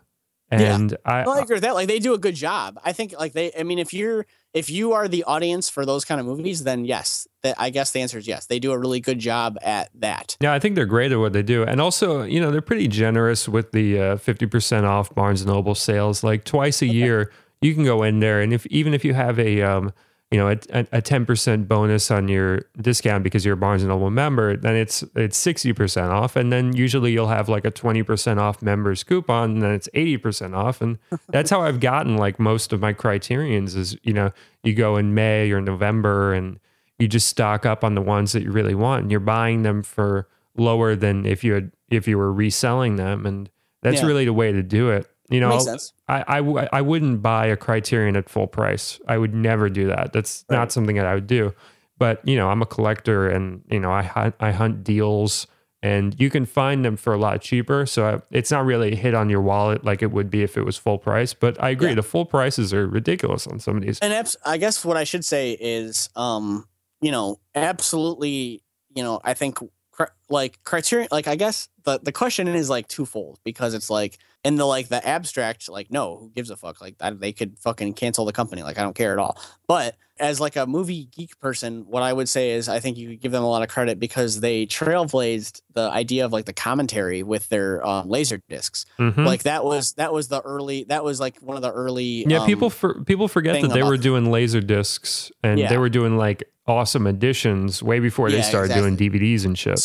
And yeah. I agree with that. Like, they do a good job. I think like I mean, if you are the audience for those kind of movies, then yes, I guess the answer is yes. They do a really good job at that. Yeah, I think they're great at what they do. And also, you know, they're pretty generous with the 50% off Barnes & Noble sales. Like twice a year, you can go in there. And even if you have a 10% bonus on your discount because you're a Barnes & Noble member, then it's 60% off. And then usually you'll have like a 20% off members coupon, and then it's 80% off. And that's how I've gotten like most of my Criterions is, you know, you go in May or November and you just stock up on the ones that you really want, and you're buying them for lower than if you were reselling them. And that's really the way to do it. You know, I wouldn't buy a Criterion at full price. I would never do that. That's not something that I would do. But, you know, I'm a collector, and, you know, I hunt deals, and you can find them for a lot cheaper. So it's not really a hit on your wallet like it would be if it was full price. But I agree. Yeah. The full prices are ridiculous on some of these. And I guess what I should say is, you know, absolutely, you know, I think like Criterion, like I guess the question is like twofold, because it's like, in the like the abstract, like, no, who gives a fuck? Like, they could fucking cancel the company. Like, I don't care at all. But as like a movie geek person, what I would say is I think you could give them a lot of credit, because they trailblazed the idea of like the commentary with their laser discs. Mm-hmm. Like that was one of the early. Yeah, people forget that they were doing laser discs, and they were doing like awesome editions way before they started doing DVDs and shit.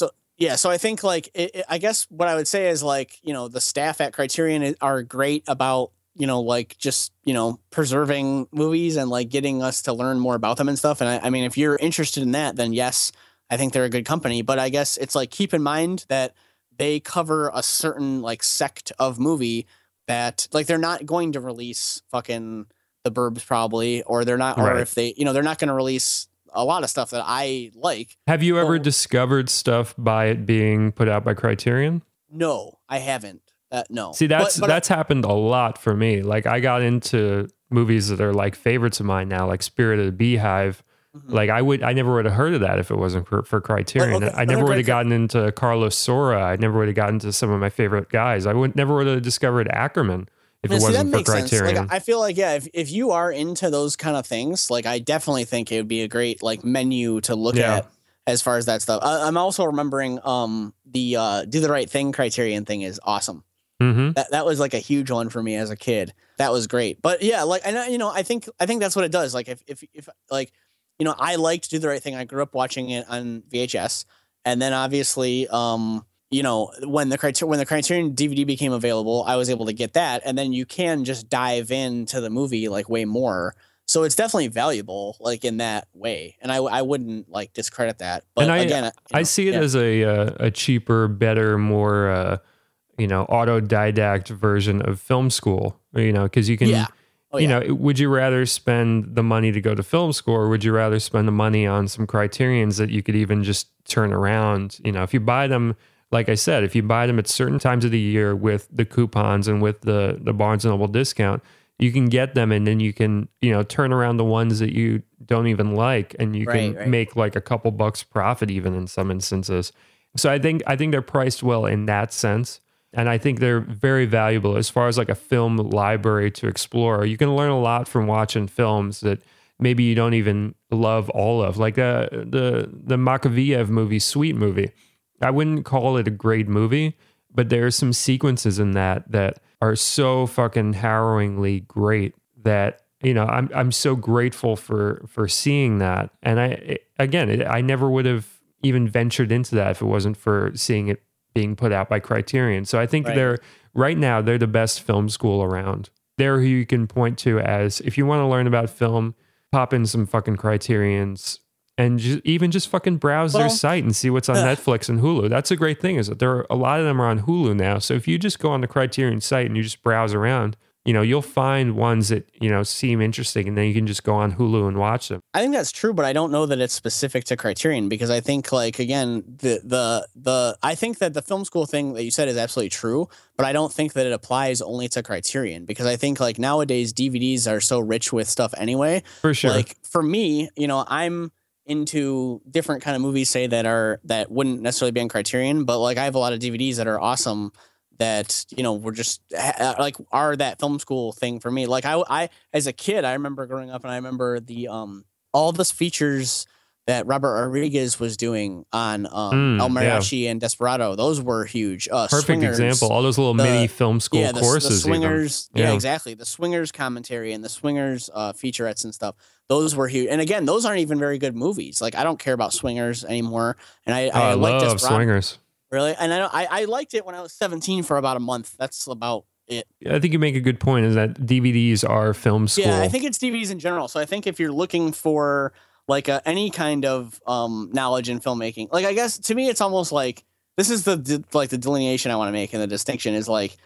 So I think like I guess what I would say is like, you know, the staff at Criterion are great about, you know, like just, you know, preserving movies and like getting us to learn more about them and stuff. And I mean, if you're interested in that, then yes, I think they're a good company. But I guess it's like, keep in mind that they cover a certain like sect of movie that like they're not going to release fucking The Burbs probably, or they're not, or if they, you know, they're not going to release a lot of stuff that I like. Have you ever discovered stuff by it being put out by Criterion? No, I haven't. No. See, that's happened a lot for me. Like, I got into movies that are like favorites of mine now, like Spirit of the Beehive. Mm-hmm. Like, I never would have heard of that if it wasn't for Criterion. Okay. I never would have gotten into Carlos Sora. I never would have gotten into some of my favorite guys. I never would have discovered Ackerman if it wasn't for Criterion. Like, I feel like, yeah, if you are into those kind of things, like I definitely think it would be a great like menu to look at as far as that stuff. I'm also remembering the Do the Right Thing Criterion thing is awesome. Mm-hmm. That was like a huge one for me as a kid. That was great. But yeah, like, and you know, I think that's what it does. Like if like, you know, I liked Do the Right Thing. I grew up watching it on VHS, and then obviously, you know, when the Criterion DVD became available, I was able to get that. And then you can just dive into the movie like way more. So it's definitely valuable like in that way. And I wouldn't like discredit that. But and again, I see it as a cheaper, better, more, you know, autodidact version of film school, you know, because you can, you know, would you rather spend the money to go to film school, or would you rather spend the money on some Criterions that you could even just turn around? You know, if you buy them, like I said, if you buy them at certain times of the year with the coupons and with the Barnes & Noble discount, you can get them, and then you can, you know, turn around the ones that you don't even like, and you can make like a couple bucks profit even in some instances. So I think they're priced well in that sense. And I think they're very valuable as far as like a film library to explore. You can learn a lot from watching films that maybe you don't even love all of, like the Makoviev movie, Sweet Movie. I wouldn't call it a great movie, but there are some sequences in that are so fucking harrowingly great that, you know, I'm so grateful for seeing that. And I never would have even ventured into that if it wasn't for seeing it being put out by Criterion. So I think they're right now, they're the best film school around. they're who you can point to as, if you want to learn about film, pop in some fucking Criterions and just fucking browse their site and see what's on Netflix and Hulu. That's a great thing, is that there are a lot of them are on Hulu now. So if you just go on the Criterion site and you just browse around, you know, you'll find ones that, you know, seem interesting, and then you can just go on Hulu and watch them. I think that's true, but I don't know that it's specific to Criterion, because I think, like, again, I think that the film school thing that you said is absolutely true, but I don't think that it applies only to Criterion, because I think, like, nowadays DVDs are so rich with stuff anyway. For sure. Like, for me, you know, I'm into different kind of movies, say, that wouldn't necessarily be on Criterion, but, like, I have a lot of DVDs that are awesome that, you know, we're just like are that film school thing for me. Like I as a kid, I remember growing up, and I remember the all the features that Robert Rodriguez was doing on El Mariachi and Desperado. Those were huge. Perfect Swingers, example. All those little mini film school courses. The Swingers. Yeah, exactly. The Swingers commentary and the Swingers featurettes and stuff. Those were huge. And again, those aren't even very good movies. Like, I don't care about Swingers anymore. And I love Desperado. Swingers. Really? And I liked it when I was 17 for about a month. That's about it. I think you make a good point, is that DVDs are film school. Yeah, I think it's DVDs in general. So I think if you're looking for, like, any kind of knowledge in filmmaking, like, I guess to me it's almost like, this is the delineation I want to make, and the distinction is, like,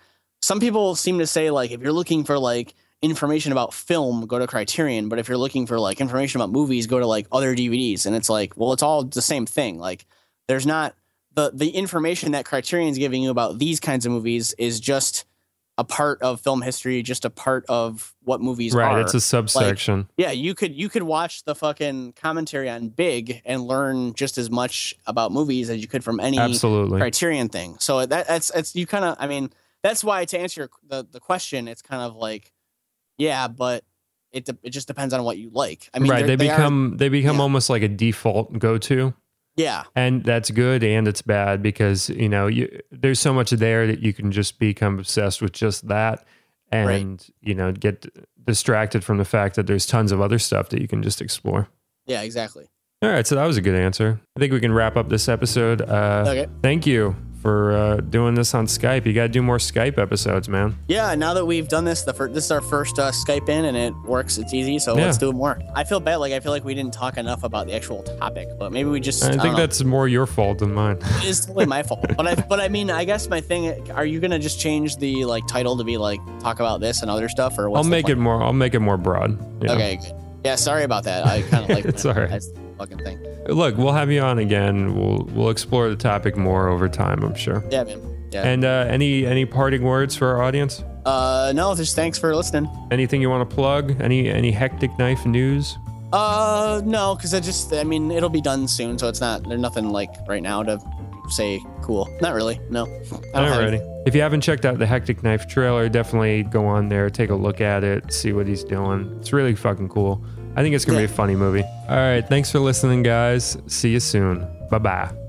some people seem to say, like, if you're looking for, like, information about film, go to Criterion, but if you're looking for, like, information about movies, go to, like, other DVDs. And it's like, well, it's all the same thing. Like, there's not... The information that Criterion's giving you about these kinds of movies is just a part of film history, just a part of what movies are. Right, it's a subsection. Like, yeah, you could watch the fucking commentary on Big and learn just as much about movies as you could from any Criterion thing. So that's you kind of, I mean, that's why, to answer the question, it's kind of like, yeah, but it just depends on what you like. I mean, right, they become almost like a default go-to. Yeah. And that's good and it's bad, because, you know, there's so much there that you can just become obsessed with just that, and, you know, get distracted from the fact that there's tons of other stuff that you can just explore. Yeah, exactly. All right. So that was a good answer. I think we can wrap up this episode. Okay. Thank you for doing this on Skype. You got to do more Skype episodes, man. Yeah, now that we've done this, this is our first Skype in, and it works. It's easy, so let's do it more. I feel bad. Like, I feel like we didn't talk enough about the actual topic, but maybe we just... I think that's more your fault than mine. It is totally my fault. But I mean, I guess my thing... Are you going to just change the, like, title to be, like, talk about this and other stuff? Or what's I'll make it more broad. Yeah. Okay, good. Yeah, sorry about that. I kind of like... It's all right. Fucking thing. Look, we'll have you on again. We'll explore the topic more over time, I'm sure. Yeah, man. Yeah. And any parting words for our audience? No, just thanks for listening. Anything you want to plug? Any Hectic Knife news? No, because I mean it'll be done soon, so it's not, there's nothing like right now to say cool. Not really. No. Alrighty. If you haven't checked out the Hectic Knife trailer, definitely go on there, take a look at it, see what he's doing. It's really fucking cool. I think it's going to be a funny movie. All right. Thanks for listening, guys. See you soon. Bye-bye.